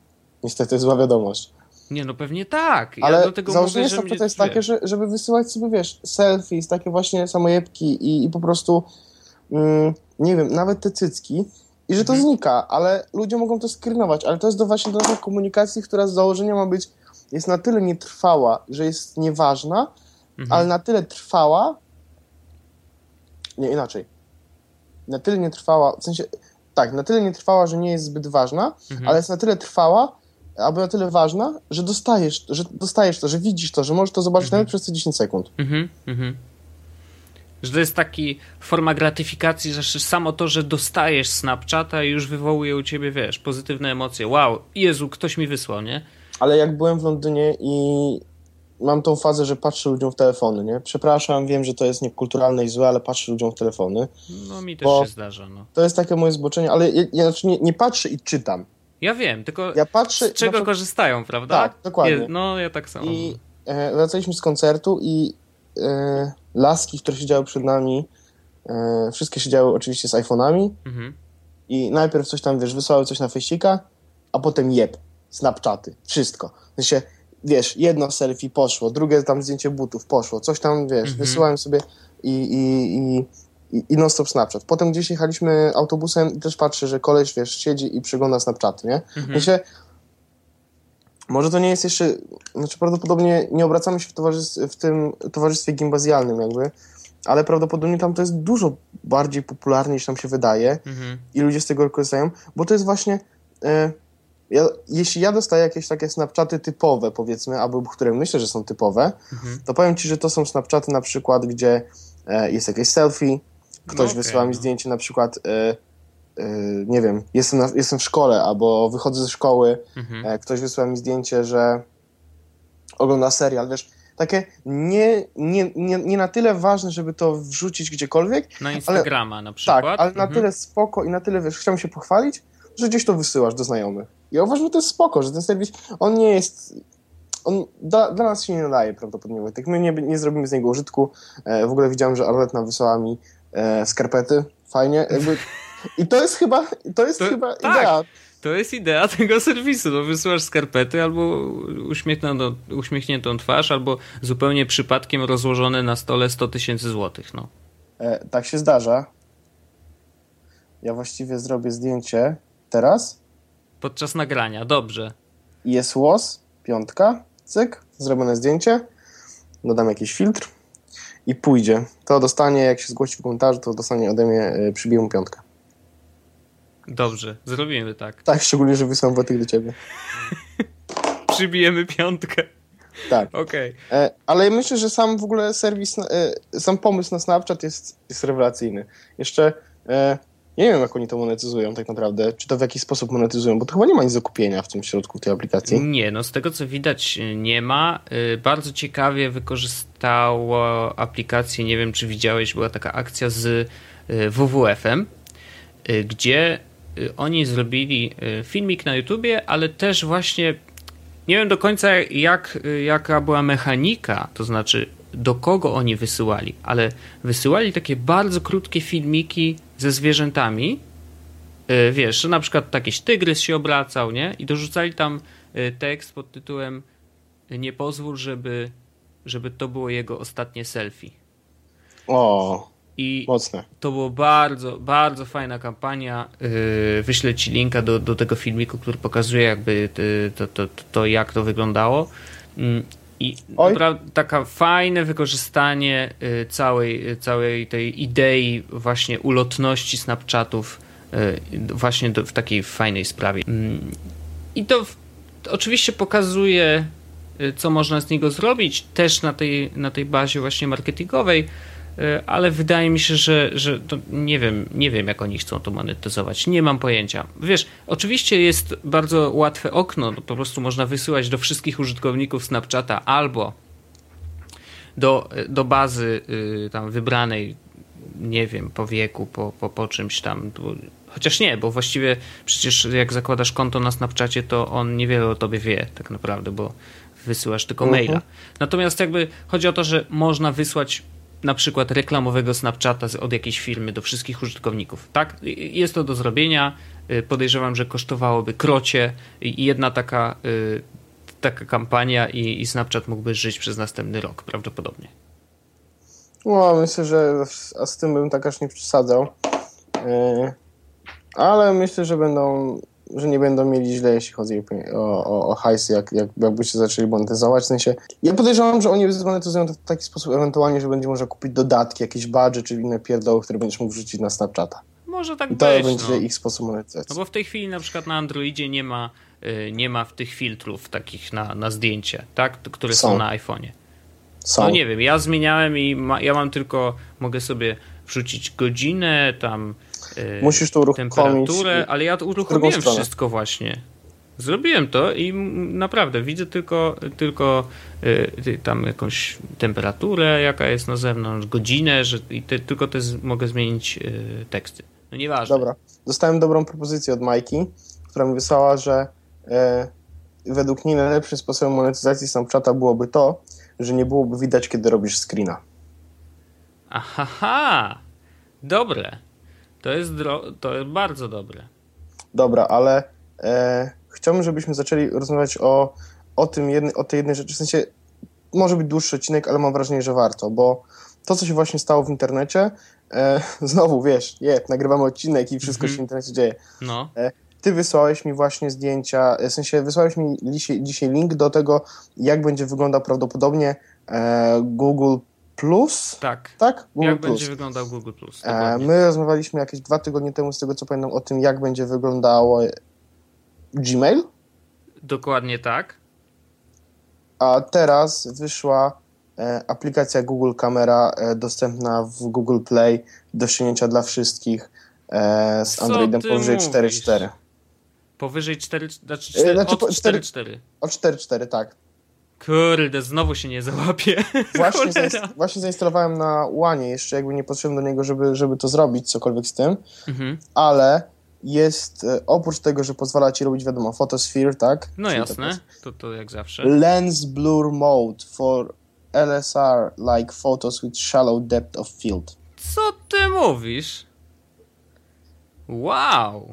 Niestety to jest zła wiadomość. Nie, no pewnie tak. Ale ja do tego założenie Snapchata jest takie, żeby wysyłać sobie, wiesz, selfies, takie właśnie samojebki i po prostu, nie wiem, nawet te cycki i że to znika, ale ludzie mogą to skrynować, ale to jest właśnie do naszej komunikacji, która z założenia ma być, jest na tyle nietrwała, że jest nieważna, ale na tyle trwała, na tyle nietrwała, w sensie, tak, na tyle nietrwała, że nie jest zbyt ważna, ale jest na tyle trwała, aby na tyle ważna, że dostajesz to, że widzisz to, że możesz to zobaczyć nawet przez te 10 sekund. Że to jest taki forma gratyfikacji, że samo to, że dostajesz Snapchata już wywołuje u ciebie, wiesz, pozytywne emocje. Wow, Jezu, ktoś mi wysłał, nie? Ale jak byłem w Londynie i mam tą fazę, że patrzę ludziom w telefony, nie? Przepraszam, wiem, że to jest niekulturalne i złe, ale patrzę ludziom w telefony. No mi też się zdarza, no. To jest takie moje zboczenie, ale ja znaczy nie patrzę i czytam. Ja wiem, tylko ja patrzę, z czego korzystają, prawda? Tak, dokładnie. No ja tak samo. I wracaliśmy z koncertu i laski, które siedziały przed nami, wszystkie siedziały oczywiście z iPhone'ami i najpierw coś tam, wiesz, wysłały coś na fejsika, a potem Snapchaty, wszystko. Znaczy, wiesz, jedno selfie poszło, drugie tam zdjęcie butów poszło, coś tam, wiesz, wysyłałem sobie i non-stop Snapchat. Potem gdzieś jechaliśmy autobusem i też patrzę, że koleś, wiesz, siedzi i przegląda Snapchaty, nie? Myślę, może to nie jest jeszcze, znaczy prawdopodobnie nie obracamy się w tym towarzystwie gimbazjalnym jakby, ale prawdopodobnie tam to jest dużo bardziej popularne niż nam się wydaje i ludzie z tego korzystają, bo to jest właśnie, jeśli ja dostaję jakieś takie Snapchaty typowe powiedzmy, albo które myślę, że są typowe, to powiem ci, że to są Snapchaty na przykład, gdzie jest jakieś selfie, ktoś wysyła mi zdjęcie na przykład, nie wiem, jestem w szkole albo wychodzę ze szkoły, ktoś wysyła mi zdjęcie, że ogląda serial, wiesz, takie nie na tyle ważne, żeby to wrzucić gdziekolwiek. Na Instagrama na przykład. Tak, ale na tyle spoko i na tyle, wiesz, chciałem się pochwalić, że gdzieś to wysyłasz do znajomych. Ja uważam, że to jest spoko, że ten serwis, on nie jest... On dla nas się nie nadaje prawdopodobnie. Tak, my nie zrobimy z niego użytku. W ogóle widziałem, że Arletta wysłała mi skarpety. Fajnie. Jakby... I to jest chyba tak, idea. To jest idea tego serwisu. No, wysyłasz skarpety albo uśmiechniętą twarz, albo zupełnie przypadkiem rozłożone na stole 100 000 złotych. No. Tak się zdarza. Ja właściwie zrobię zdjęcie teraz. Podczas nagrania, dobrze. Yes Was. 5, cyk, zrobione zdjęcie, dodam jakiś filtr i pójdzie. To dostanie, jak się zgłosi w komentarzu, to dostanie ode mnie, przybiję mu 5. Dobrze, zrobimy tak. Tak, szczególnie, że wysłałem Wojtek do ciebie. Przybijemy 5. Tak. Okej. Okay. Ale myślę, że sam w ogóle serwis, sam pomysł na Snapchat jest rewelacyjny. Jeszcze nie wiem, jak oni to monetyzują tak naprawdę, czy to w jakiś sposób monetyzują, bo to chyba nie ma nic do kupienia w tym środku tej aplikacji. Nie, no z tego co widać nie ma. Bardzo ciekawie wykorzystało aplikację, nie wiem czy widziałeś, była taka akcja z WWF-em, gdzie oni zrobili filmik na YouTubie, ale też właśnie nie wiem do końca jaka była mechanika, to znaczy do kogo oni wysyłali, ale wysyłali takie bardzo krótkie filmiki ze zwierzętami, wiesz, że na przykład jakiś tygrys się obracał, nie? I dorzucali tam tekst pod tytułem nie pozwól, żeby to było jego ostatnie selfie. O, i mocne. To było bardzo, bardzo fajna kampania. Wyślę ci linka do tego filmiku, który pokazuje jakby to jak to wyglądało. I taka fajne wykorzystanie całej tej idei właśnie ulotności Snapchatów właśnie w takiej fajnej sprawie. I to oczywiście pokazuje, co można z niego zrobić, też na tej bazie właśnie marketingowej, ale wydaje mi się, że to nie wiem jak oni chcą to monetyzować, nie mam pojęcia. Wiesz, oczywiście jest bardzo łatwe okno, po prostu można wysyłać do wszystkich użytkowników Snapchata albo do bazy tam wybranej, nie wiem, po wieku, po czymś tam, chociaż nie, bo właściwie przecież jak zakładasz konto na Snapchacie, to on niewiele o tobie wie tak naprawdę, bo wysyłasz tylko maila. Natomiast jakby chodzi o to, że można wysłać na przykład reklamowego Snapchata od jakiejś firmy do wszystkich użytkowników. Tak? Jest to do zrobienia. Podejrzewam, że kosztowałoby krocie i jedna taka kampania i Snapchat mógłby żyć przez następny rok prawdopodobnie. No, myślę, że z tym bym tak aż nie przesadzał. Ale myślę, że nie będą mieli źle, jeśli chodzi o hajsy, jakby się zaczęli monetyzować. W sensie, ja podejrzewam, że oni monetyzują to w taki sposób ewentualnie, że będzie można kupić dodatki, jakieś badże czy inne pierdoły, które będziesz mógł wrzucić na Snapchata. Może tak być. To będzie ich sposób monetyzacji. No bo w tej chwili na przykład na Androidzie nie ma nie ma w tych filtrów takich na zdjęcie, tak? Które są na iPhone'ie. No nie wiem, ja zmieniałem i ja mam tylko, mogę sobie wrzucić godzinę, tam musisz to uruchomić, temperaturę, ale ja to uruchomiłem wszystko właśnie. Zrobiłem to i naprawdę widzę tylko tam jakąś temperaturę, jaka jest na zewnątrz, godzinę, mogę zmienić teksty. No nieważne. Dobra. Dostałem dobrą propozycję od Majki, która mi wysłała, że według niej najlepszym sposobem monetyzacji Snapchata byłoby to, że nie byłoby widać, kiedy robisz screena. Aha! Dobre. To jest bardzo dobre. Dobra, ale chciałbym, żebyśmy zaczęli rozmawiać o tej jednej rzeczy. W sensie może być dłuższy odcinek, ale mam wrażenie, że warto, bo to, co się właśnie stało w internecie, znowu wiesz, nagrywamy odcinek i wszystko się w internecie dzieje. No. Ty wysłałeś mi właśnie zdjęcia, w sensie wysłałeś mi dzisiaj link do tego, jak będzie wyglądał prawdopodobnie Google Plus. Tak? Będzie wyglądał Google Plus. My rozmawialiśmy jakieś 2 tygodnie temu, z tego co pamiętam, o tym, jak będzie wyglądało Gmail. Dokładnie tak. A teraz wyszła aplikacja Google Camera dostępna w Google Play do ściągnięcia dla wszystkich z Androidem powyżej 4.4. Powyżej 4.4? Znaczy od 4.4. Od 4.4, tak. Kurde, znowu się nie załapię. Właśnie zainstalowałem na Łanie, jeszcze jakby nie potrzebny do niego, żeby to zrobić, cokolwiek z tym, ale jest, oprócz tego, że pozwala ci robić, wiadomo, Photosphere, tak? No czyli jasne, to jak zawsze. Lens Blur Mode for LSR like photos with shallow depth of field. Co ty mówisz? Wow.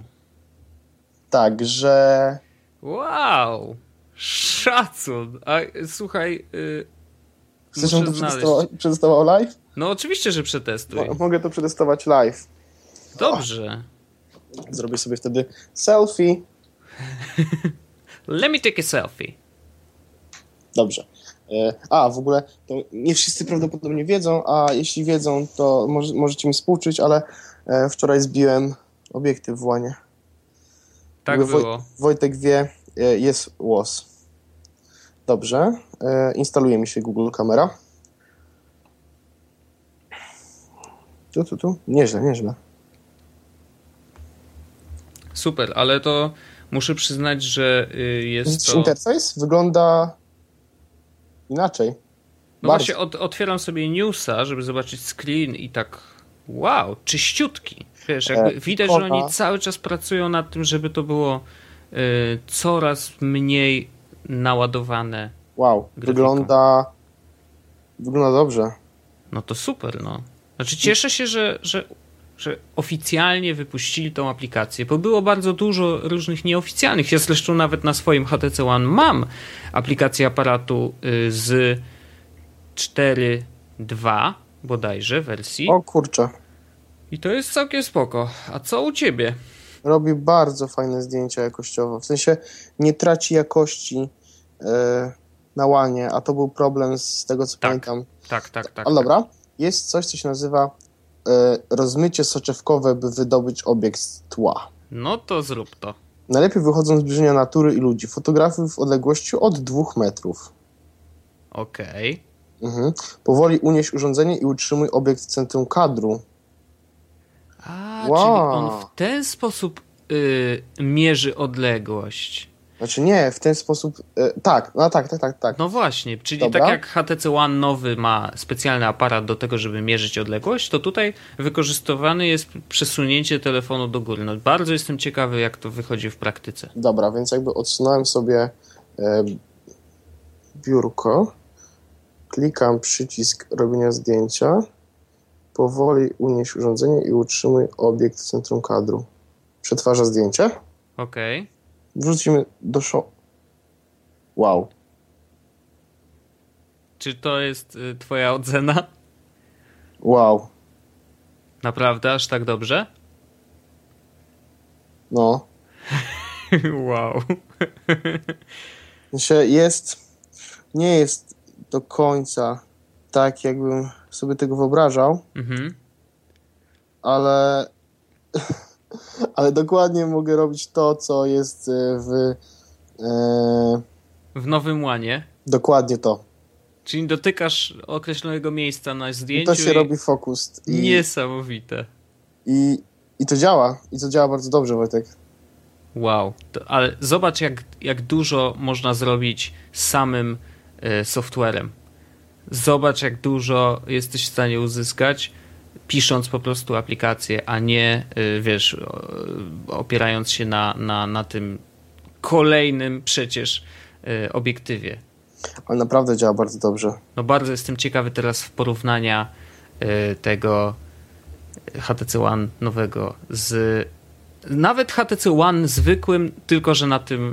Także... Wow. Szacun. A słuchaj... Chcesz, żebym to przetestował live? No oczywiście, że przetestuj. Mogę to przetestować live. Dobrze. Zrobię sobie wtedy selfie. Let me take a selfie. Dobrze. W ogóle to nie wszyscy prawdopodobnie wiedzą, a jeśli wiedzą, to możecie mi współczuć, ale wczoraj zbiłem obiektyw w Łanie. Tak było. Wojtek wie, Yes Was. Dobrze. Instaluje mi się Google Camera. Tu. Nieźle. Super, ale to muszę przyznać, że jest to... Interfejs wygląda inaczej. No właśnie otwieram sobie newsa, żeby zobaczyć screen i tak wow, czyściutki. Wiesz, jakby widać, że oni cały czas pracują nad tym, żeby to było coraz mniej naładowane. Wow, grafiką. Wygląda dobrze. No to super, no. Znaczy cieszę się, że oficjalnie wypuścili tą aplikację, bo było bardzo dużo różnych nieoficjalnych. Ja zresztą nawet na swoim HTC One mam aplikację aparatu z 4.2 bodajże wersji. O kurczę. I to jest całkiem spoko. A co u ciebie? Robi bardzo fajne zdjęcia jakościowo. W sensie nie traci jakości na łanie, a to był problem z tego, co pamiętam. Tak. Ale dobra, jest coś, co się nazywa rozmycie soczewkowe, by wydobyć obiekt z tła. No to zrób to. Najlepiej wychodzą z zbliżenia natury i ludzi. Fotografii w odległości od 2 metrów. Okej. Mhm. Powoli unieś urządzenie i utrzymuj obiekt w centrum kadru. Czyli on w ten sposób mierzy odległość. Znaczy nie, w ten sposób... Tak. No właśnie, czyli dobra. Tak jak HTC One nowy ma specjalny aparat do tego, żeby mierzyć odległość, to tutaj wykorzystywane jest przesunięcie telefonu do góry. No bardzo jestem ciekawy, jak to wychodzi w praktyce. Dobra, więc jakby odsunąłem sobie biurko, klikam przycisk robienia zdjęcia, powoli unieś urządzenie i utrzymuj obiekt w centrum kadru. Przetwarza zdjęcie. Okej. Wrzucimy do Wow. Czy to jest twoja ocena? Wow. Naprawdę? Aż tak dobrze? No. Wow. Nie jest do końca tak, jakbym sobie tego wyobrażał, ale dokładnie mogę robić to, co jest w W Nowym Łanie. Dokładnie to. Czyli dotykasz określonego miejsca na zdjęciu. I to się robi fokus. Niesamowite. I to działa. I to działa bardzo dobrze, Wojtek. Wow. Ale zobacz, jak dużo można zrobić samym softwarem. Zobacz, jak dużo jesteś w stanie uzyskać, pisząc po prostu aplikację, a nie, wiesz, opierając się na tym kolejnym przecież obiektywie. Ale naprawdę działa bardzo dobrze. No bardzo jestem ciekawy teraz porównania tego HTC One nowego z nawet HTC One zwykłym, tylko że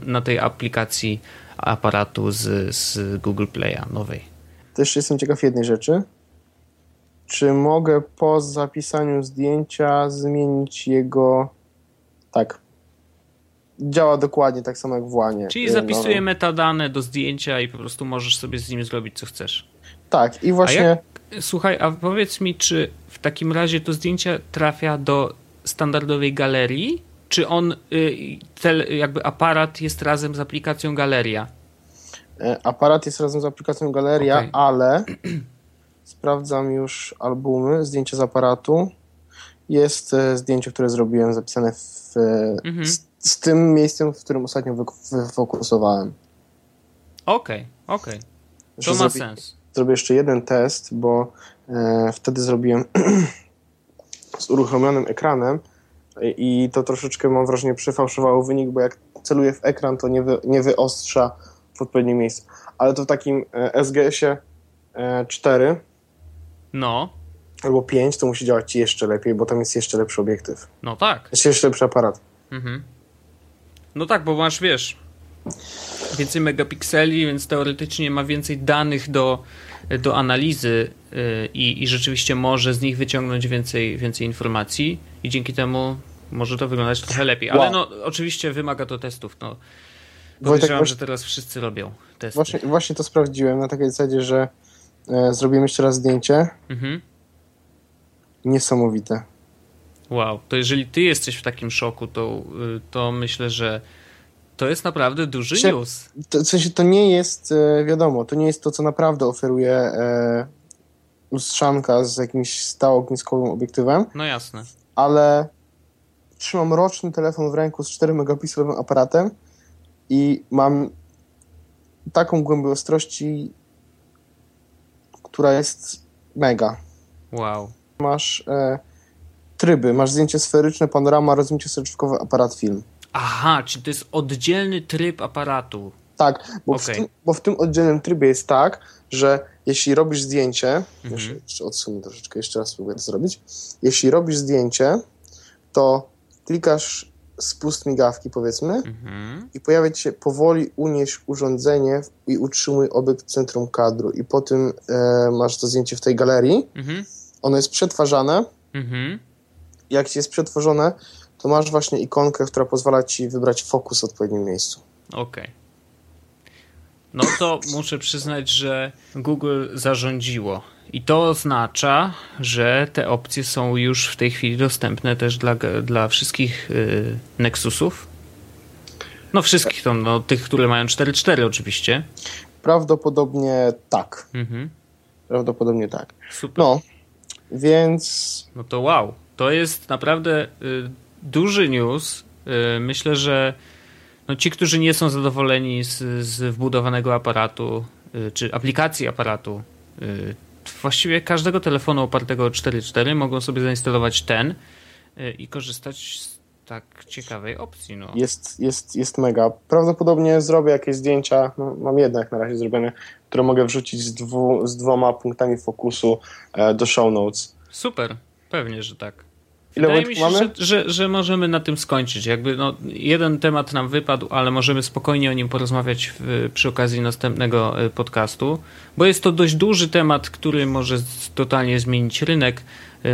na tej aplikacji aparatu z Google Play'a nowej. Też jestem ciekaw jednej rzeczy. Czy mogę po zapisaniu zdjęcia zmienić jego... Tak. Działa dokładnie tak samo jak w łanie. Czyli zapisuje metadane do zdjęcia i po prostu możesz sobie z nim zrobić co chcesz. Tak i właśnie... Słuchaj, a powiedz mi, czy w takim razie to zdjęcie trafia do standardowej galerii? Czy on, jakby aparat jest razem z aplikacją galeria? Aparat jest razem z aplikacją galeria, okay. Ale sprawdzam już albumy, zdjęcia z aparatu. Jest zdjęcie, które zrobiłem, zapisane z tym miejscem, w którym ostatnio wyfokusowałem. Okej. To ma sens. Zrobię jeszcze jeden test, bo wtedy zrobiłem z uruchomionym ekranem i to troszeczkę, mam wrażenie, przefałszowało wynik, bo jak celuję w ekran, to nie wyostrza w odpowiednim miejscu. Ale to w takim SGS-ie 4 albo 5 to musi działać jeszcze lepiej, bo tam jest jeszcze lepszy obiektyw. No tak. Jest jeszcze lepszy aparat. Mhm. No tak, bo masz, wiesz, więcej megapikseli, więc teoretycznie ma więcej danych do analizy i rzeczywiście może z nich wyciągnąć więcej informacji i dzięki temu może to wyglądać trochę lepiej. Ale no oczywiście wymaga to testów. No. Podejrzewam, że teraz wszyscy robią testy. Właśnie to sprawdziłem na takiej zasadzie, że zrobiłem jeszcze raz zdjęcie. Mhm. Niesamowite. Wow, to jeżeli ty jesteś w takim szoku, to myślę, że to jest naprawdę duży news. W sensie to nie jest, wiadomo, to nie jest to, co naprawdę oferuje lustrzanka z jakimś stałogniskowym obiektywem. No jasne. Ale trzymam roczny telefon w ręku z 4 megapikselowym aparatem i mam taką głębię ostrości, która jest mega. Wow. Masz tryby, masz zdjęcie sferyczne, panorama, rozmycie soczewkowe, aparat, film. Aha, czyli to jest oddzielny tryb aparatu. Tak, bo w tym oddzielnym trybie jest tak, że jeśli robisz zdjęcie, jeszcze odsunę troszeczkę, jeszcze raz spróbuję to zrobić, jeśli robisz zdjęcie, to klikasz spust migawki, powiedzmy, i pojawia ci się powoli unieś urządzenie i utrzymuj obiekt w centrum kadru i po tym masz to zdjęcie w tej galerii, ono jest przetwarzane, jak ci jest przetworzone, to masz właśnie ikonkę, która pozwala ci wybrać fokus w odpowiednim miejscu. Okej. No to muszę przyznać, że Google zarządziło. I to oznacza, że te opcje są już w tej chwili dostępne też dla wszystkich Nexusów. No wszystkich, tych, które mają 4.4 oczywiście. Prawdopodobnie tak. Prawdopodobnie tak. Super. No, więc... No to wow. To jest naprawdę... duży news. Myślę, że ci, którzy nie są zadowoleni z wbudowanego aparatu, czy aplikacji aparatu, właściwie każdego telefonu opartego o 4.4 mogą sobie zainstalować ten i korzystać z tak ciekawej opcji. No. Jest mega. Prawdopodobnie zrobię jakieś zdjęcia, mam jedno jak na razie zrobione, które mogę wrzucić z dwoma punktami fokusu do show notes. Super, pewnie, że tak. Wydaje mi się, że możemy na tym skończyć. Jeden temat nam wypadł, ale możemy spokojnie o nim porozmawiać przy okazji następnego podcastu, bo jest to dość duży temat, który może totalnie zmienić rynek.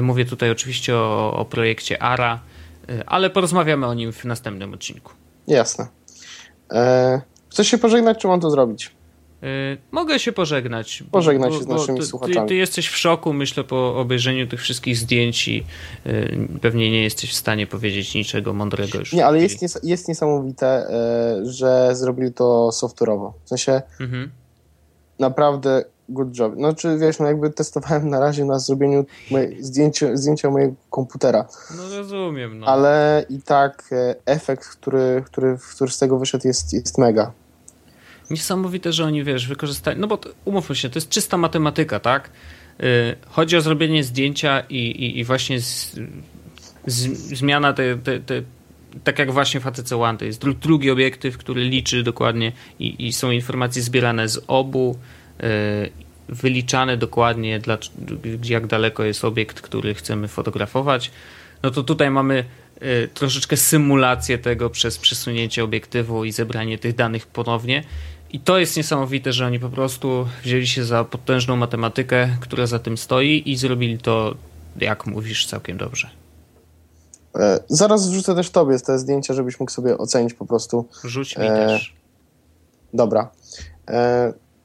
Mówię tutaj oczywiście o projekcie ARA, ale porozmawiamy o nim w następnym odcinku. Jasne. Chcesz się pożegnać, czy mam to zrobić? Mogę się pożegnać. Pożegnać się z naszymi słuchaczami. Ty jesteś w szoku, myślę, po obejrzeniu tych wszystkich zdjęć i pewnie nie jesteś w stanie powiedzieć niczego mądrego już. Nie, ale jest niesamowite, że zrobili to software'owo. W sensie naprawdę good job. No czy wiesz, no jakby testowałem na razie na zrobieniu zdjęcia mojego komputera. No rozumiem. No. Ale i tak efekt, który z tego wyszedł jest mega. Niesamowite, że oni, wiesz, wykorzystali... No bo umówmy się, to jest czysta matematyka, tak? Chodzi o zrobienie zdjęcia i właśnie zmiana tak jak właśnie w HTC One, to jest drugi obiektyw, który liczy dokładnie i są informacje zbierane z obu, wyliczane dokładnie, jak daleko jest obiekt, który chcemy fotografować. No to tutaj mamy troszeczkę symulację tego przez przesunięcie obiektywu i zebranie tych danych ponownie. I to jest niesamowite, że oni po prostu wzięli się za potężną matematykę, która za tym stoi i zrobili to, jak mówisz, całkiem dobrze. Zaraz wrzucę też tobie te zdjęcia, żebyś mógł sobie ocenić po prostu. Rzuć mi też. Dobra.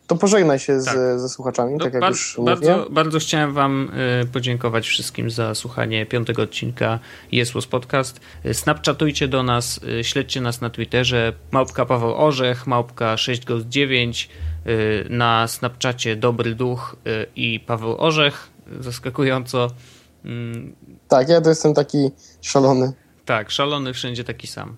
To pożegnaj się ze słuchaczami, no, tak jak już mówię. Bardzo chciałem wam podziękować wszystkim za słuchanie 5. odcinka Yes Was Podcast. Snapchatujcie do nas, śledźcie nas na Twitterze, @PawełOrzech, @6Ghost9, na Snapchacie Dobry Duch i Paweł Orzech, zaskakująco. Tak, ja to jestem taki szalony. Tak, szalony, wszędzie taki sam.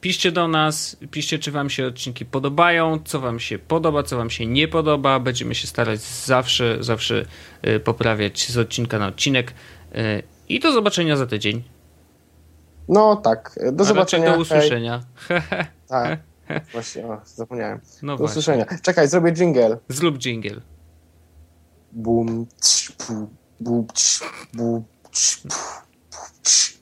Piszcie do nas, piszcie, czy wam się odcinki podobają, co wam się podoba, co wam się nie podoba. Będziemy się starać zawsze poprawiać z odcinka na odcinek. I do zobaczenia za tydzień. No tak, do zobaczenia. Do usłyszenia. Tak, właśnie, zapomniałem. No do usłyszenia. Czekaj, zrobię dżingiel. Zrób dżingiel. Bum, cz, bu, bu, cz, bu, cz, bu, cz.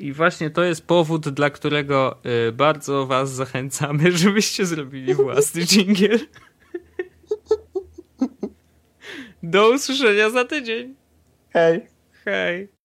I właśnie to jest powód, dla którego bardzo was zachęcamy, żebyście zrobili własny dżingiel. Do usłyszenia za tydzień. Hej. Hej.